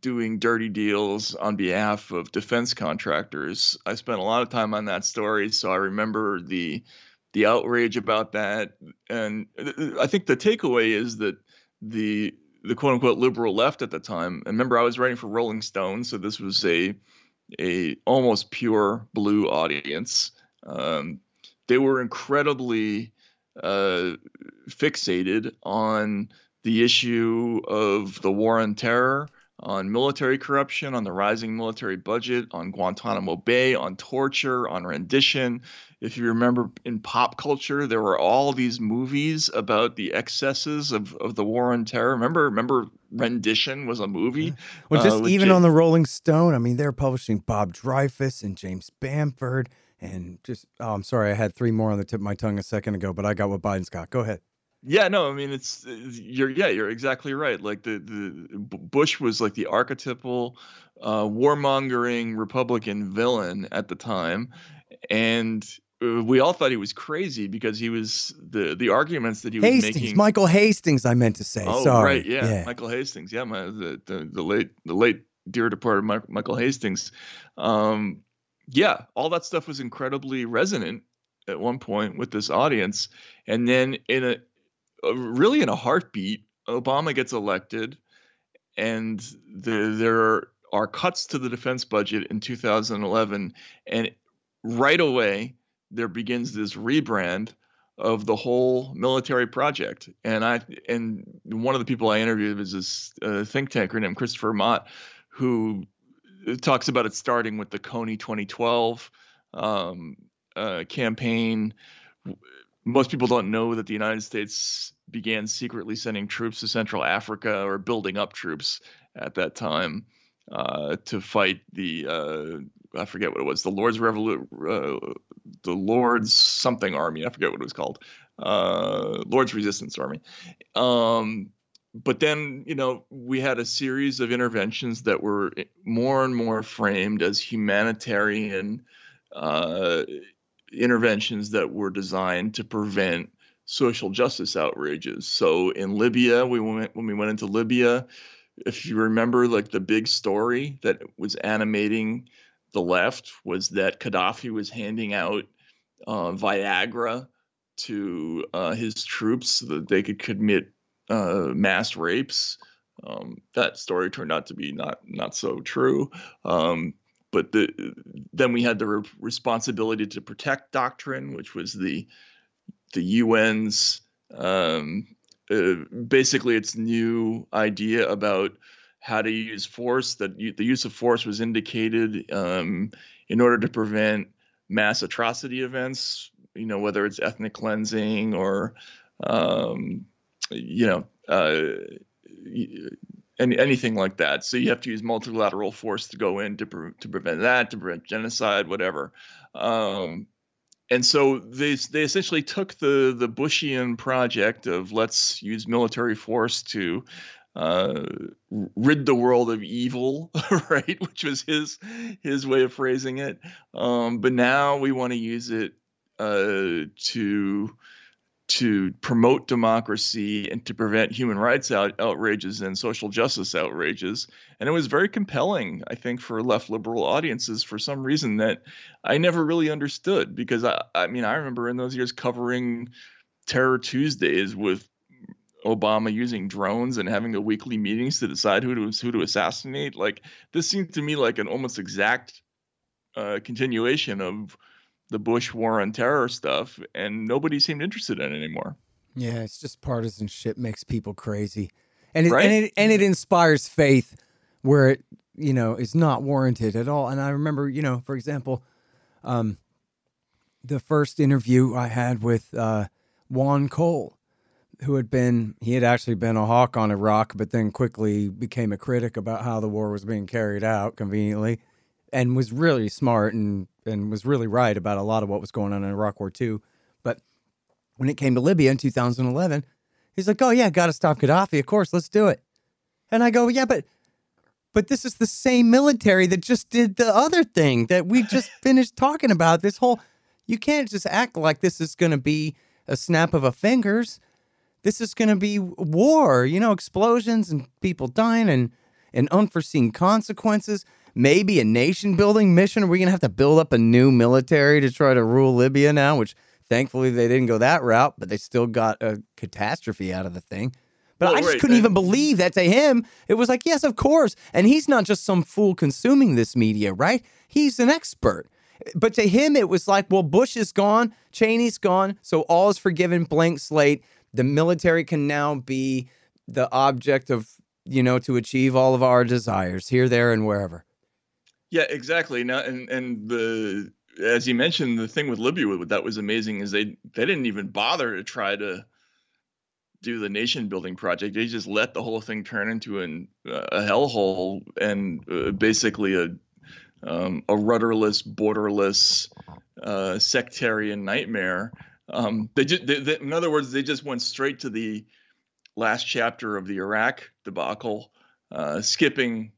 doing dirty deals on behalf of defense contractors. I spent a lot of time on that story, so I remember the outrage about that. And I think the takeaway is that the quote unquote liberal left at the time, and remember I was writing for Rolling Stone, so this was a almost pure blue audience. They were incredibly fixated on the issue of the war on terror, on military corruption, on the rising military budget, on Guantanamo Bay, on torture, on rendition. If you remember in pop culture, there were all these movies about the excesses of the war on terror. Remember Rendition was a movie? Well, just even on the Rolling Stone, I mean, they're publishing Bob Dreyfus and James Bamford and just, I'm sorry, I had three more on the tip of my tongue a second ago, but I got what Biden's got. Go ahead. Yeah, no, I mean, you're exactly right. Like the Bush was like the archetypal warmongering Republican villain at the time. And we all thought he was crazy because he was the arguments that he was making. Michael Hastings, I meant to say. Oh, sorry. Right. Yeah. Michael Hastings. Yeah. The late dear departed Michael Hastings. Yeah. All that stuff was incredibly resonant at one point with this audience. And then in a heartbeat, Obama gets elected, and there are cuts to the defense budget in 2011. And right away, there begins this rebrand of the whole military project. And one of the people I interviewed was this think tanker named Christopher Mott, who talks about it starting with the Coney 2012 campaign. Most people don't know that the United States began secretly sending troops to Central Africa, or building up troops at that time to fight the I forget what it was, the Lord's the Lord's something army. I forget what it was called. Lord's Resistance Army. But then, we had a series of interventions that were more and more framed as humanitarian interventions that were designed to prevent social justice outrages. So in Libya, when we went into Libya, if you remember, like the big story that was animating the left was that Gaddafi was handing out Viagra to his troops so that they could commit mass rapes. That story turned out to be not so true. But then we had the responsibility to protect doctrine, which was the UN's basically its new idea about how to use force, that the use of force was indicated in order to prevent mass atrocity events, you know, whether it's ethnic cleansing or, anything like that. So you have to use multilateral force to go in to prevent that, to prevent genocide, whatever. And so they essentially took the Bushian project of let's use military force to rid the world of evil, right? Which was his way of phrasing it. But now we want to use it to promote democracy and to prevent human rights outrages and social justice outrages. And it was very compelling, I think, for left liberal audiences for some reason that I never really understood, because I remember in those years covering Terror Tuesdays with Obama using drones and having the weekly meetings to decide who to assassinate. Like, this seemed to me like an almost exact continuation of the Bush war on terror stuff, and nobody seemed interested in it anymore. Yeah, it's just partisanship makes people crazy. And it inspires faith where it, you know, is not warranted at all. And I remember, you know, for example, the first interview I had with Juan Cole, who had actually been a hawk on Iraq, but then quickly became a critic about how the war was being carried out conveniently, and was really smart and was really right about a lot of what was going on in Iraq War II. But when it came to Libya in 2011, he's like, oh yeah, got to stop Gaddafi. Of course, let's do it. And I go, yeah, but this is the same military that just did the other thing that we just finished talking about. You can't just act like this is going to be a snap of a fingers. This is going to be war, you know, explosions and people dying and unforeseen consequences. Maybe a nation-building mission. Are we going to have to build up a new military to try to rule Libya now? Which, thankfully, they didn't go that route, but they still got a catastrophe out of the thing. But I just couldn't even believe that to him. It was like, yes, of course. And he's not just some fool consuming this media, right? He's an expert. But to him, it was like, well, Bush is gone, Cheney's gone, so all is forgiven, blank slate. The military can now be the object of, you know, to achieve all of our desires here, there, and wherever. Yeah, exactly. Now, and as you mentioned, the thing with Libya that was amazing is they didn't even bother to try to do the nation building project. They just let the whole thing turn into a hellhole and basically a rudderless, borderless, sectarian nightmare. In other words, they just went straight to the last chapter of the Iraq debacle, skipping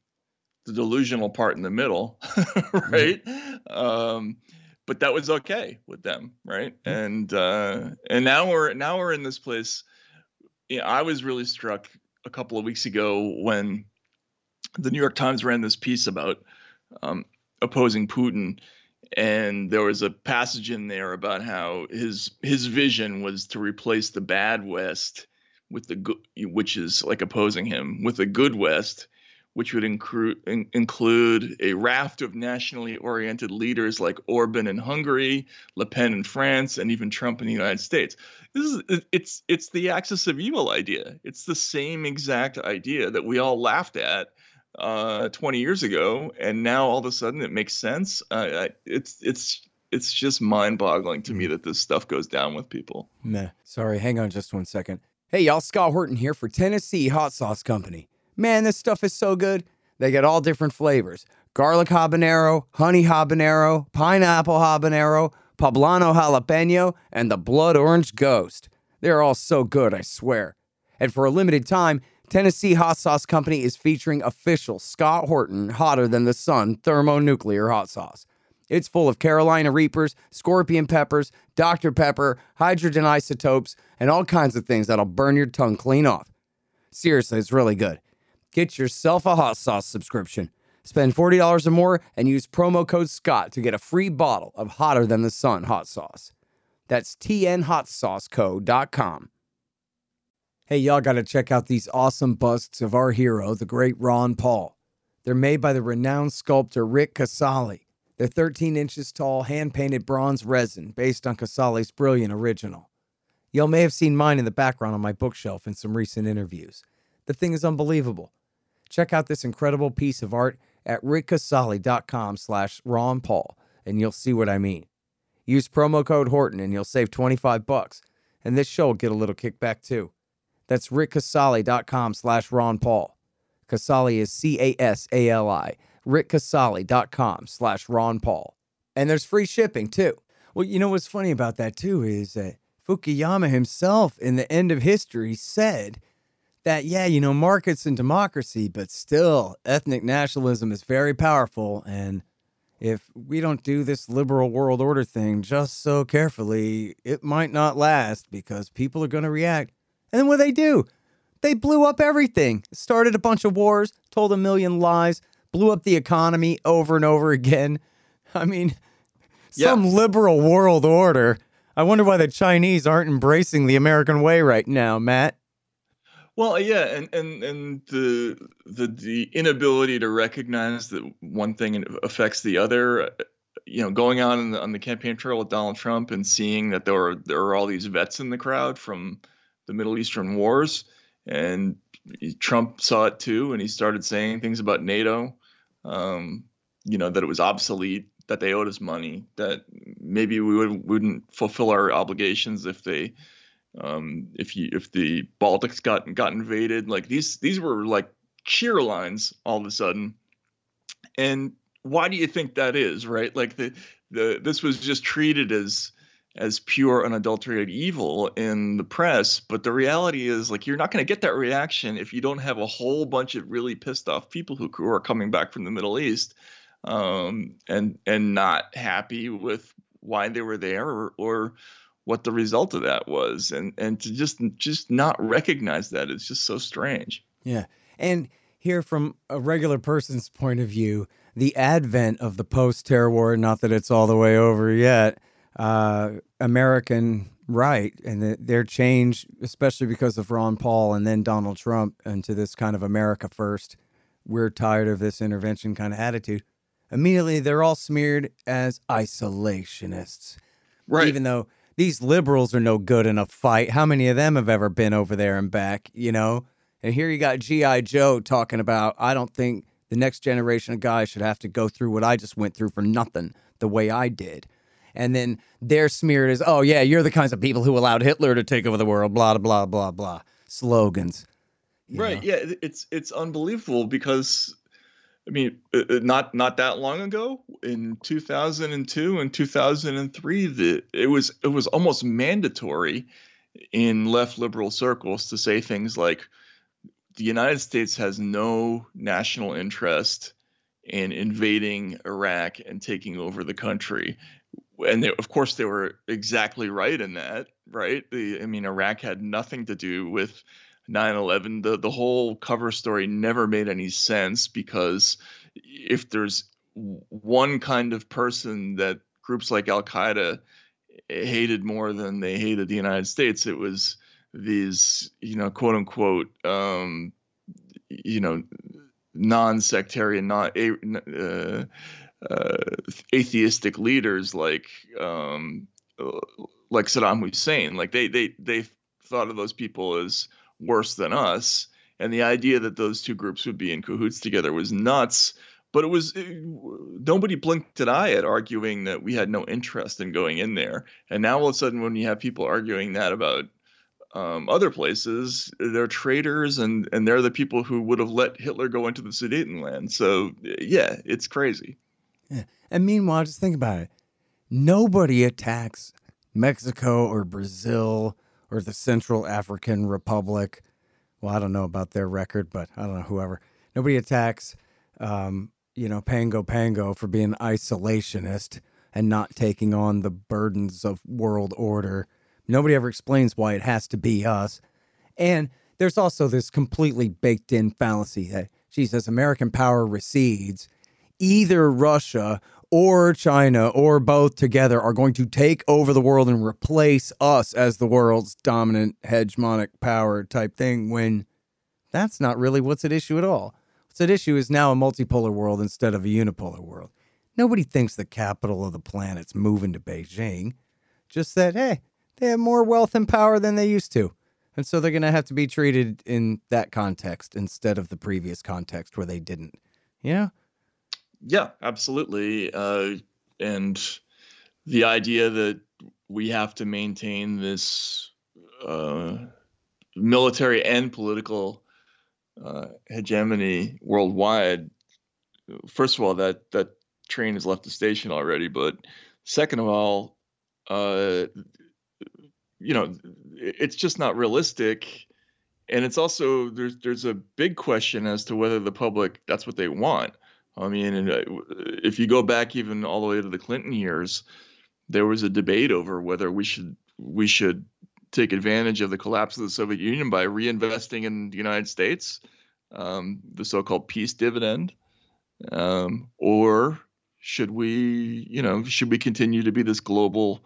the delusional part in the middle, right? Mm-hmm. But that was okay with them, right? Mm-hmm. And now we're in this place. You know, I was really struck a couple of weeks ago when the New York Times ran this piece about opposing Putin. And there was a passage in there about how his vision was to replace the bad West with the good, which is like opposing him, with a good West, which would include a raft of nationally oriented leaders like Orban in Hungary, Le Pen in France, and even Trump in the United States. It's the axis of evil idea. It's the same exact idea that we all laughed at 20 years ago, and now all of a sudden it makes sense. It's just mind-boggling to me that this stuff goes down with people. Nah, sorry, hang on just one second. Hey y'all, Scott Horton here for Tennessee Hot Sauce Company. Man, this stuff is so good. They got all different flavors. Garlic habanero, honey habanero, pineapple habanero, poblano jalapeno, and the blood orange ghost. They're all so good, I swear. And for a limited time, Tennessee Hot Sauce Company is featuring official Scott Horton Hotter Than the Sun thermonuclear hot sauce. It's full of Carolina Reapers, scorpion peppers, Dr. Pepper, hydrogen isotopes, and all kinds of things that'll burn your tongue clean off. Seriously, it's really good. Get yourself a hot sauce subscription. Spend $40 or more and use promo code SCOTT to get a free bottle of Hotter Than the Sun hot sauce. That's tnhotsauceco.com. Hey, y'all got to check out these awesome busts of our hero, the great Ron Paul. They're made by the renowned sculptor Rick Casali. They're 13 inches tall, hand-painted bronze resin based on Casali's brilliant original. Y'all may have seen mine in the background on my bookshelf in some recent interviews. The thing is unbelievable. Check out this incredible piece of art at rickcasali.com/Ron Paul, and you'll see what I mean. Use promo code Horton, and you'll save $25, and this show will get a little kickback too. That's rickcasali.com/Ron Paul. Casali is C-A-S-A-L-I. rickcasali.com/Ron Paul. And there's free shipping too. Well, you know what's funny about that too is that Fukuyama himself in The End of History said that, yeah, you know, markets and democracy, but still ethnic nationalism is very powerful. And if we don't do this liberal world order thing just so carefully, it might not last because people are going to react. And then what do? They blew up everything, started a bunch of wars, told a million lies, blew up the economy over and over again. I mean, some liberal world order. I wonder why the Chinese aren't embracing the American way right now, Matt. Well, yeah, and the inability to recognize that one thing affects the other. You know, going out on the campaign trail with Donald Trump and seeing that there were all these vets in the crowd from the Middle Eastern wars, and Trump saw it too, and he started saying things about NATO, you know, that it was obsolete, that they owed us money, that maybe we wouldn't fulfill our obligations if they. If the Baltics got invaded, like these were like cheer lines all of a sudden. And why do you think that is, right? Like this was just treated as pure unadulterated evil in the press. But the reality is, like, you're not going to get that reaction if you don't have a whole bunch of really pissed off people who are coming back from the Middle East, and not happy with why they were there or what the result of that was, and to just not recognize that is just so strange. Yeah. And here from a regular person's point of view, the advent of the post-terror war, not that it's all the way over yet, American right and their change, especially because of Ron Paul and then Donald Trump into this kind of America first, we're tired of this intervention kind of attitude. Immediately, they're all smeared as isolationists. Right. Even though these liberals are no good in a fight. How many of them have ever been over there and back, you know? And here you got G.I. Joe talking about, I don't think the next generation of guys should have to go through what I just went through for nothing the way I did. And then they're smeared as, oh, yeah, you're the kinds of people who allowed Hitler to take over the world, blah, blah, blah, blah. Slogans. Right, know? Yeah, it's unbelievable because, I mean, not that long ago, in 2002 and 2003, it was almost mandatory in left liberal circles to say things like, the United States has no national interest in invading Iraq and taking over the country. And of course, they were exactly right in that, right? Iraq had nothing to do with 9/11, the whole cover story never made any sense because if there's one kind of person that groups like Al-Qaeda hated more than they hated the United States, it was these, you know, quote unquote, you know, non-sectarian, atheistic leaders like Saddam Hussein. Like they thought of those people as worse than us, and the idea that those two groups would be in cahoots together was nuts. But nobody blinked an eye at arguing that we had no interest in going in there. And now all of a sudden, when you have people arguing that about other places, they're traitors, and they're the people who would have let Hitler go into the Sudetenland. So yeah, it's crazy. Yeah. And meanwhile, just think about it. Nobody attacks Mexico or Brazil or the Central African Republic. Well, I don't know about their record, but I don't know, whoever. Nobody attacks, you know, Pango for being isolationist and not taking on the burdens of world order. Nobody ever explains why it has to be us. And there's also this completely baked-in fallacy that, geez, as American power recedes, either Russia or China, or both together, are going to take over the world and replace us as the world's dominant hegemonic power type thing, when that's not really what's at issue at all. What's at issue is now a multipolar world instead of a unipolar world. Nobody thinks the capital of the planet's moving to Beijing. Just that, hey, they have more wealth and power than they used to. And so they're going to have to be treated in that context instead of the previous context where they didn't. Yeah? Yeah, absolutely. And the idea that we have to maintain this military and political hegemony worldwide, first of all, that train has left the station already. But second of all, it's just not realistic. And it's also, there's a big question as to whether the public, that's what they want. I mean, and if you go back even all the way to the Clinton years, there was a debate over whether we should take advantage of the collapse of the Soviet Union by reinvesting in the United States, the so-called peace dividend, or should we continue to be this global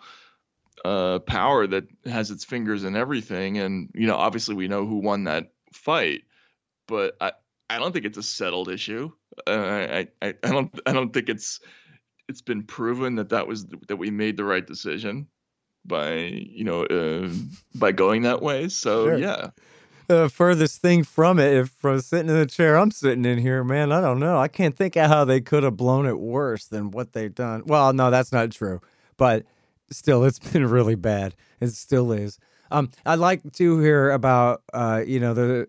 power that has its fingers in everything? And, you know, obviously we know who won that fight, but I don't think it's a settled issue. I don't think it's been proven that we made the right decision by going that way. So, sure. Yeah. The furthest thing from it, if from sitting in the chair I'm sitting in here, man, I don't know. I can't think of how they could have blown it worse than what they've done. Well, no, that's not true. But still, it's been really bad. It still is. I'd like to hear about, the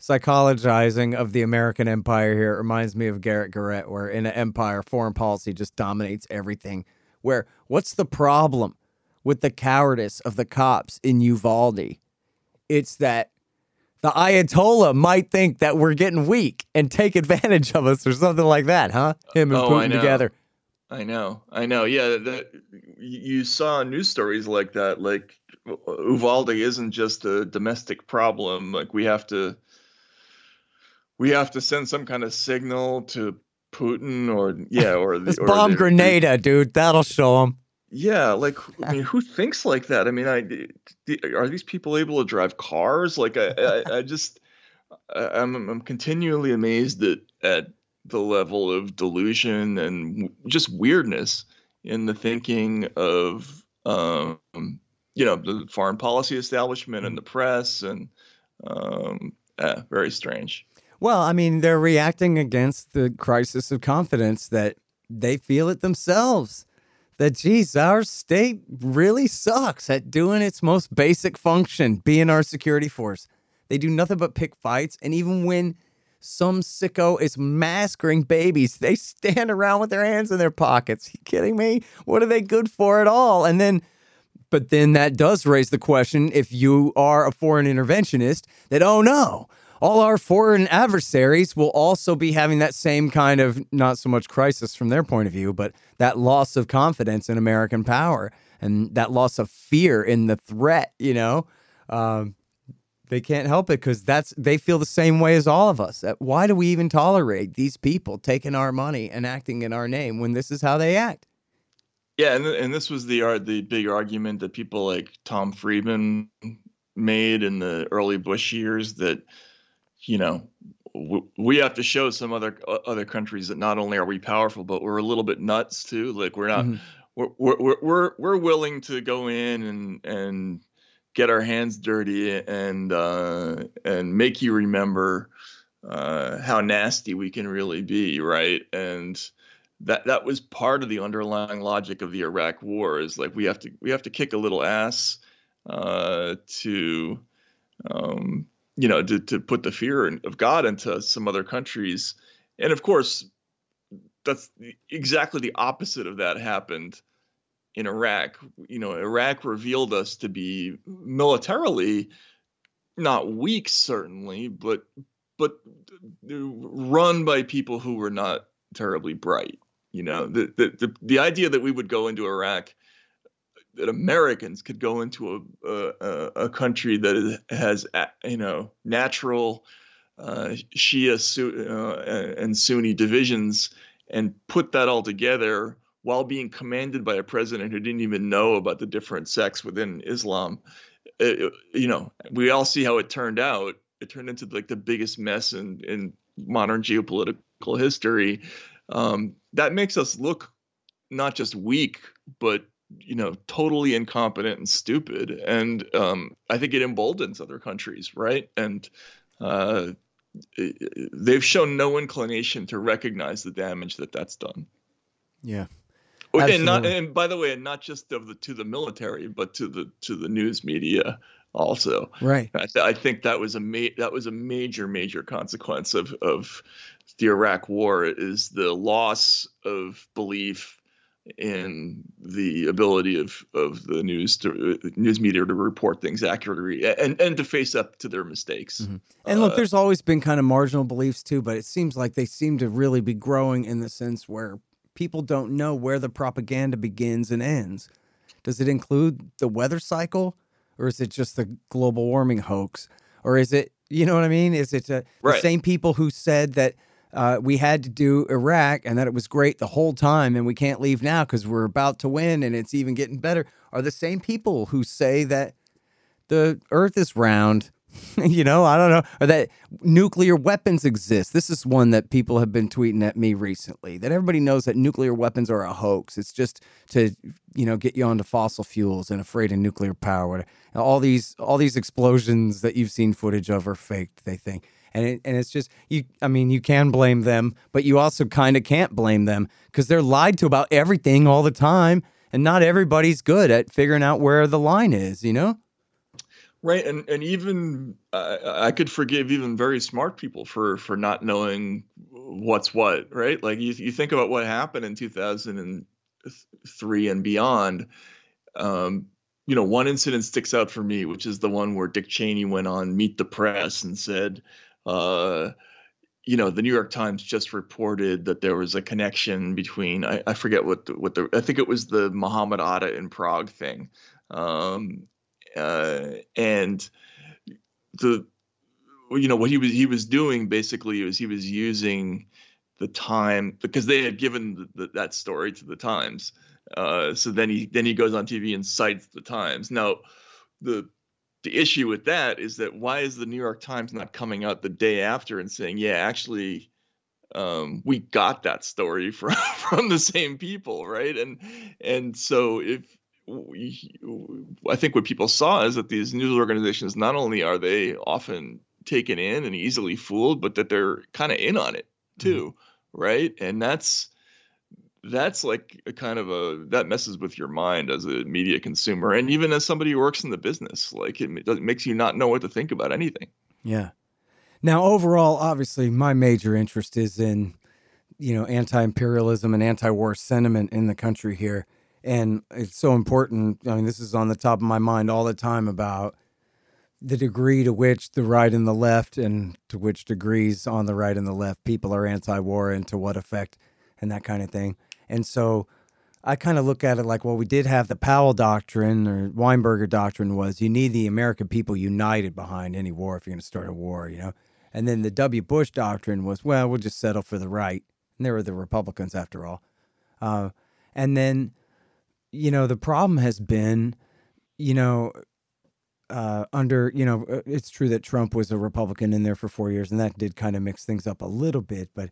psychologizing of the American empire here. It reminds me of Garrett Garrett, where in an empire, foreign policy just dominates everything. Where, what's the problem with the cowardice of the cops in Uvalde? It's that the Ayatollah might think that we're getting weak and take advantage of us or something like that, huh? Him and Putin together. I know. Yeah, you saw news stories like that. Like, Uvalde isn't just a domestic problem. Like, we have to send some kind of signal to Putin or bomb Grenada, dude. That'll show him. Yeah, like, I mean, who thinks like that? I mean, are these people able to drive cars? Like, I'm continually amazed at the level of delusion and just weirdness in the thinking of, the foreign policy establishment and the press, and very strange. Well, I mean, they're reacting against the crisis of confidence that they feel it themselves. That, geez, our state really sucks at doing its most basic function, being our security force. They do nothing but pick fights, and even when some sicko is massacring babies, they stand around with their hands in their pockets. Are you kidding me? What are they good for at all? And then, but then that does raise the question, if you are a foreign interventionist, that, oh no, all our foreign adversaries will also be having that same kind of, not so much crisis from their point of view, but that loss of confidence in American power and that loss of fear in the threat, they can't help it because they feel the same way as all of us. Why do we even tolerate these people taking our money and acting in our name when this is how they act? Yeah, and this was the big argument that people like Tom Friedman made in the early Bush years, that, you know, we have to show some other countries that not only are we powerful, but we're a little bit nuts too. Like, we're not, we're willing to go in and get our hands dirty and make you remember how nasty we can really be, right? And that was part of the underlying logic of the Iraq War, is like, we have to kick a little ass to put the fear of God into some other countries. And of course, that's exactly the opposite of that happened in Iraq. You know, Iraq revealed us to be militarily not weak, certainly, but run by people who were not terribly bright. You know, the idea that we would go into Iraq, that Americans could go into a country that has, you know, natural Shia and Sunni divisions, and put that all together while being commanded by a president who didn't even know about the different sects within Islam. We all see how it turned out. It turned into like the biggest mess in modern geopolitical history, that makes us look not just weak, but totally incompetent and stupid. And I think it emboldens other countries, right? And they've shown no inclination to recognize the damage that that's done. Yeah. Absolutely. And not, and by the way, and not just of the to the military, but to the news media also. Right. I think that was a major, major consequence of the Iraq War, is the loss of belief in the ability of the news media to report things accurately and to face up to their mistakes. Mm-hmm. And look, there's always been kind of marginal beliefs too, but it seems like they seem to really be growing in the sense where people don't know where the propaganda begins and ends. Does it include the weather cycle, or is it just the global warming hoax? Or is it, you know what I mean? Is it the same people who said that we had to do Iraq and that it was great the whole time and we can't leave now because we're about to win and it's even getting better, are the same people who say that the earth is round, I don't know, or that nuclear weapons exist. This is one that people have been tweeting at me recently, that everybody knows that nuclear weapons are a hoax. It's just to, get you onto fossil fuels and afraid of nuclear power. Now, all these explosions that you've seen footage of are faked, they think. And it's just, you can blame them, but you also kind of can't blame them because they're lied to about everything all the time, and not everybody's good at figuring out where the line is, Right. And even I could forgive even very smart people for not knowing what's what. Right. Like you think about what happened in 2003 and beyond. One incident sticks out for me, which is the one where Dick Cheney went on Meet the Press and said, the New York Times just reported that there was a connection between I forget what I think it was the Mohammed Atta in Prague thing. And what he was doing basically was he was using the time because they had given that story to the Times. So then he goes on TV and cites the Times. Now, the issue with that is that why is the New York Times not coming out the day after and saying, yeah, actually, we got that story from the same people, right? And so I think what people saw is that these news organizations, not only are they often taken in and easily fooled, but that they're kind of in on it too. Mm-hmm. Right. And that's like a kind of that messes with your mind as a media consumer. And even as somebody who works in the business, like it makes you not know what to think about anything. Yeah. Now, overall, obviously my major interest is in, anti-imperialism and anti-war sentiment in the country here. And it's so important. I mean, this is on the top of my mind all the time about the degree to which the right and the left, and to which degrees on the right and the left people are anti-war and to what effect and that kind of thing. And so I kind of look at it like, well, we did have the Powell Doctrine, or Weinberger Doctrine was you need the American people united behind any war if you're going to start a war, And then the W. Bush Doctrine was, well, we'll just settle for the right. And they were the Republicans after all. And then... the problem has been, it's true that Trump was a Republican in there for 4 years, and that did kind of mix things up a little bit, but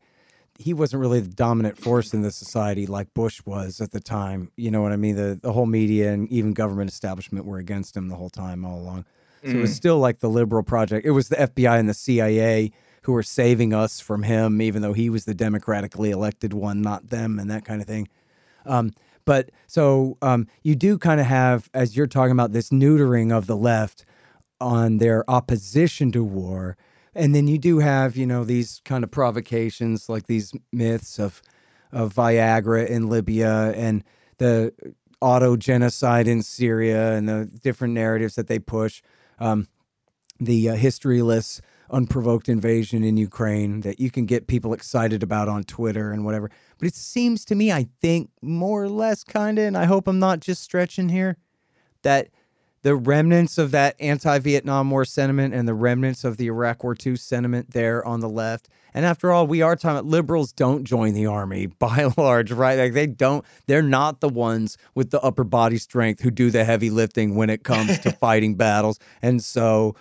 he wasn't really the dominant force in the society like Bush was at the time. You know what I mean? The whole media and even government establishment were against him the whole time, all along. So It was still like the liberal project. It was the FBI and the CIA who were saving us from him, even though he was the democratically elected one, not them, and that kind of thing. But you do kind of have, as you're talking about, this neutering of the left on their opposition to war. And then you do have, these kind of provocations, like these myths of Viagra in Libya and the auto-genocide in Syria and the different narratives that they push, the historyless, unprovoked invasion in Ukraine that you can get people excited about on Twitter and whatever. But it seems to me, I think, more or less kind of, and I hope I'm not just stretching here, that the remnants of that anti-Vietnam War sentiment and the remnants of the Iraq War II sentiment there on the left. And after all, we are talking about liberals don't join the army by and large, right? Like they're not the ones with the upper body strength who do the heavy lifting when it comes to fighting battles. And so,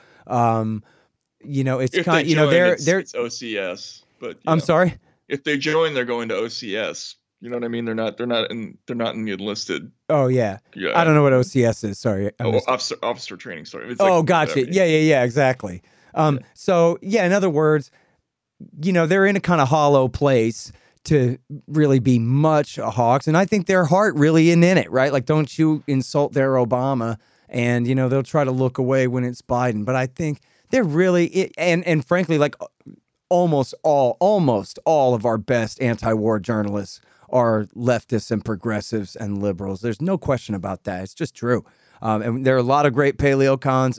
it's kind of, it's OCS. But I'm sorry? If they join, they're going to OCS. You know what I mean? They're not in the enlisted. Oh yeah. Yeah. I don't know what OCS is. Sorry. Officer training. Sorry. It's gotcha. Whatever. Yeah. Exactly. Yeah. So yeah, in other words, they're in a kind of hollow place to really be much a hawks. And I think their heart really isn't in it, right? Like, don't you insult their Obama, and, they'll try to look away when it's Biden. But I think they're really, and frankly, like almost all of our best anti-war journalists are leftists and progressives and liberals. There's no question about that. It's just true. And there are a lot of great paleocons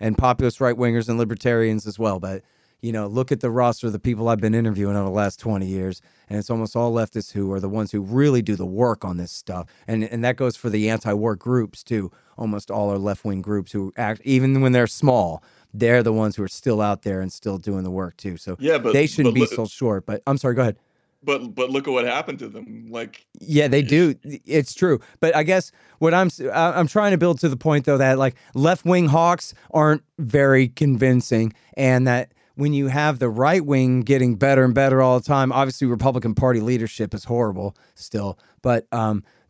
and populist right-wingers and libertarians as well. But, look at the roster of the people I've been interviewing over the last 20 years, and it's almost all leftists who are the ones who really do the work on this stuff. And that goes for the anti-war groups, too. Almost all are left-wing groups who act, even when they're small, they're the ones who are still out there and still doing the work, too. So yeah, they shouldn't be so short. But I'm sorry, go ahead. But look at what happened to them. Like, yeah, they do. It's true. But I guess what I'm trying to build to the point, though, that like left-wing hawks aren't very convincing, and that when you have the right wing getting better and better all the time, obviously Republican Party leadership is horrible still. But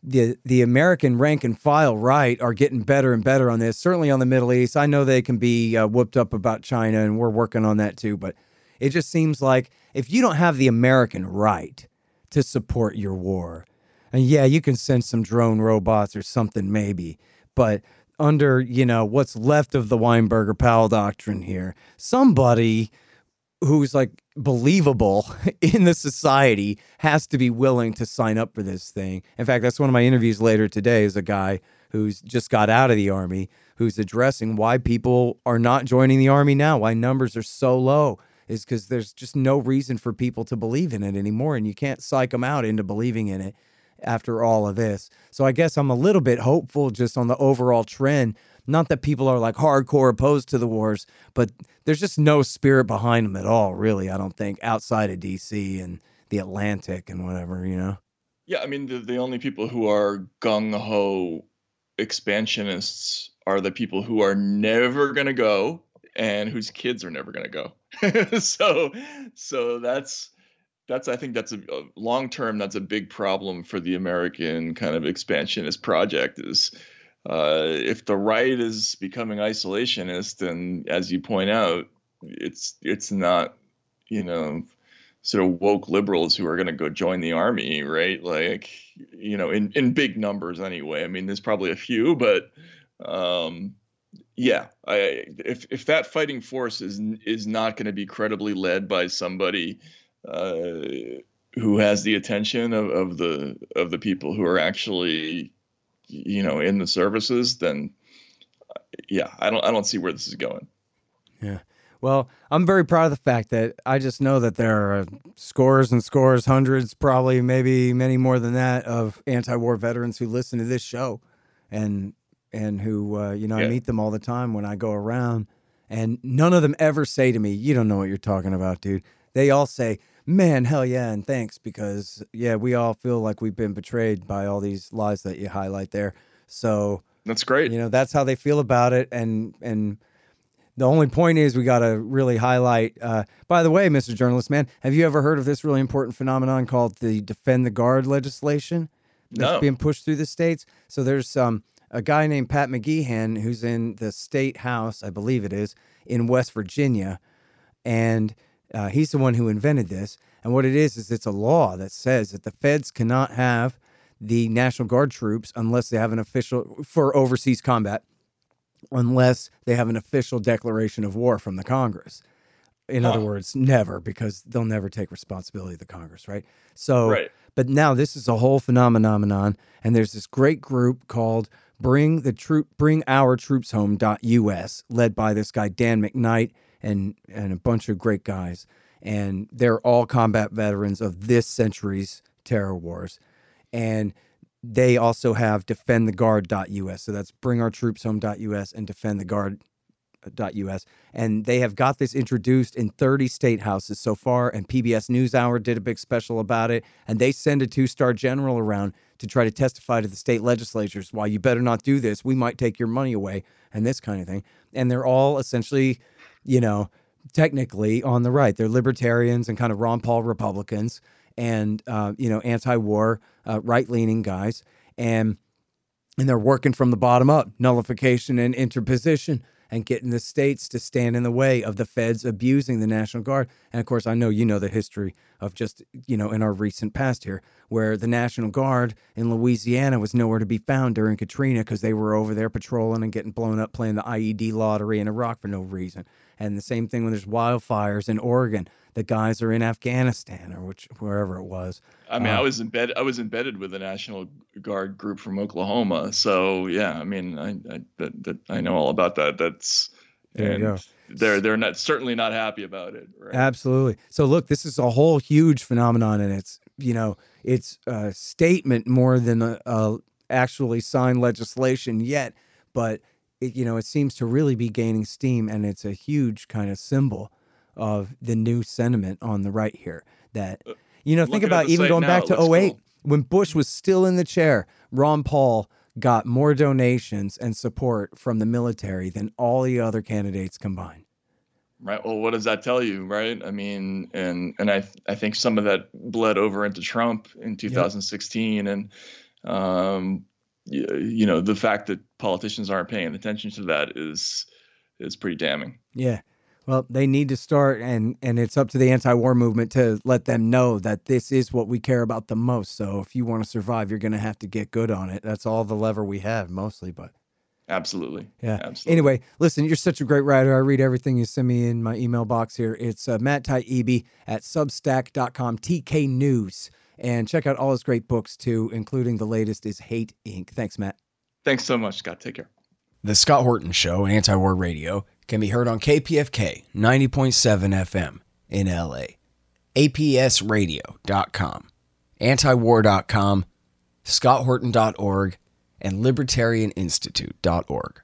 the American rank and file right are getting better and better on this. Certainly on the Middle East, I know they can be whooped up about China, and we're working on that too. But it just seems like if you don't have the American right to support your war, and yeah, you can send some drone robots or something maybe, but under, what's left of the Weinberger-Powell doctrine here, somebody who's like believable in the society has to be willing to sign up for this thing. In fact, that's one of my interviews later today, is a guy who's just got out of the Army, who's addressing why people are not joining the Army now, why numbers are so low. Is because there's just no reason for people to believe in it anymore, and you can't psych them out into believing in it after all of this. So I guess I'm a little bit hopeful just on the overall trend. Not that people are like hardcore opposed to the wars, but there's just no spirit behind them at all, really, I don't think, outside of D.C. and the Atlantic and whatever, Yeah, I mean, the only people who are gung-ho expansionists are the people who are never going to go and whose kids are never going to go. So that's I think that's a long term. That's a big problem for the American kind of expansionist project. Is if the right is becoming isolationist, and as you point out, it's not sort of woke liberals who are going to go join the Army, right? Like in big numbers anyway. I mean, there's probably a few, but. Yeah, if that fighting force is not going to be credibly led by somebody who has the attention of the people who are actually, in the services, then yeah, I don't see where this is going. Yeah, well, I'm very proud of the fact that I just know that there are scores and scores, hundreds, probably maybe many more than that, of anti-war veterans who listen to this show, and who, yeah. I meet them all the time when I go around, and none of them ever say to me, "You don't know what you're talking about, dude." They all say, "Man, hell yeah, and thanks, because, yeah, we all feel like we've been betrayed by all these lies that you highlight there." So that's great. That's how they feel about it, and the only point is we got to really highlight, by the way, Mr. Journalist Man, have you ever heard of this really important phenomenon called the Defend the Guard legislation that's being pushed through the states? So there's a guy named Pat McGeehan, who's in the state house, I believe it is, in West Virginia. And he's the one who invented this. And what it is it's a law that says that the feds cannot have the National Guard troops unless they have an official, for overseas combat, unless they have an official declaration of war from the Congress. In other words, never, because they'll never take responsibility of the Congress, right? So, right. But now this is a whole phenomenon, and there's this great group called Bring Our Troops Home.us, led by this guy Dan McKnight and a bunch of great guys, and they're all combat veterans of this century's terror wars, and they also have Defend the Guard.us. So that's Bring Our Troops Home.us and Defend the Guard.us, and they have got this introduced in 30 state houses so far, and PBS NewsHour did a big special about it, and they send a 2-star general around to try to testify to the state legislatures, why you better not do this, we might take your money away, and this kind of thing. And they're all essentially, technically on the right. They're libertarians and kind of Ron Paul Republicans and, you know, anti-war, right-leaning guys. And they're working from the bottom up, nullification and interposition, and getting the states to stand in the way of the feds abusing the National Guard. And, of course, I know you know the history of just, you know, in our recent past here, where the National Guard in Louisiana was nowhere to be found during Katrina because they were over there patrolling and getting blown up, playing the IED lottery in Iraq for no reason. And the same thing when there's wildfires in Oregon. The guys are in Afghanistan or wherever it was. I mean, I was embedded with a National Guard group from Oklahoma. So yeah, I mean, I know all about that. That's there and you go. They're not certainly not happy about it. Right? Absolutely. So look, this is a whole huge phenomenon, and it's, you know, it's a statement more than a actually signed legislation yet. But it, you know, it seems to really be gaining steam, and it's a huge kind of symbol of the new sentiment on the right here that, you know, think about even going back to 2008 when Bush was still in the chair, Ron Paul got more donations and support from the military than all the other candidates combined. Right. Well, what does that tell you? Right. I mean, and I think some of that bled over into Trump in 2016. Yep. And, you know, the fact that politicians aren't paying attention to that is pretty damning. Yeah. Well, they need to start, and it's up to the anti-war movement to let them know that this is what we care about the most. So if you want to survive, you're going to have to get good on it. That's all the lever we have, mostly, but... Absolutely. Yeah. Absolutely. Anyway, listen, you're such a great writer. I read everything you send me in my email box here. It's Matt Taibbi at Substack.com, TK News. And check out all his great books, too, including the latest is Hate Inc. Thanks, Matt. Thanks so much, Scott. Take care. The Scott Horton Show, Anti-War Radio, can be heard on KPFK 90.7 FM in LA, APSradio.com, antiwar.com, scotthorton.org, and libertarianinstitute.org.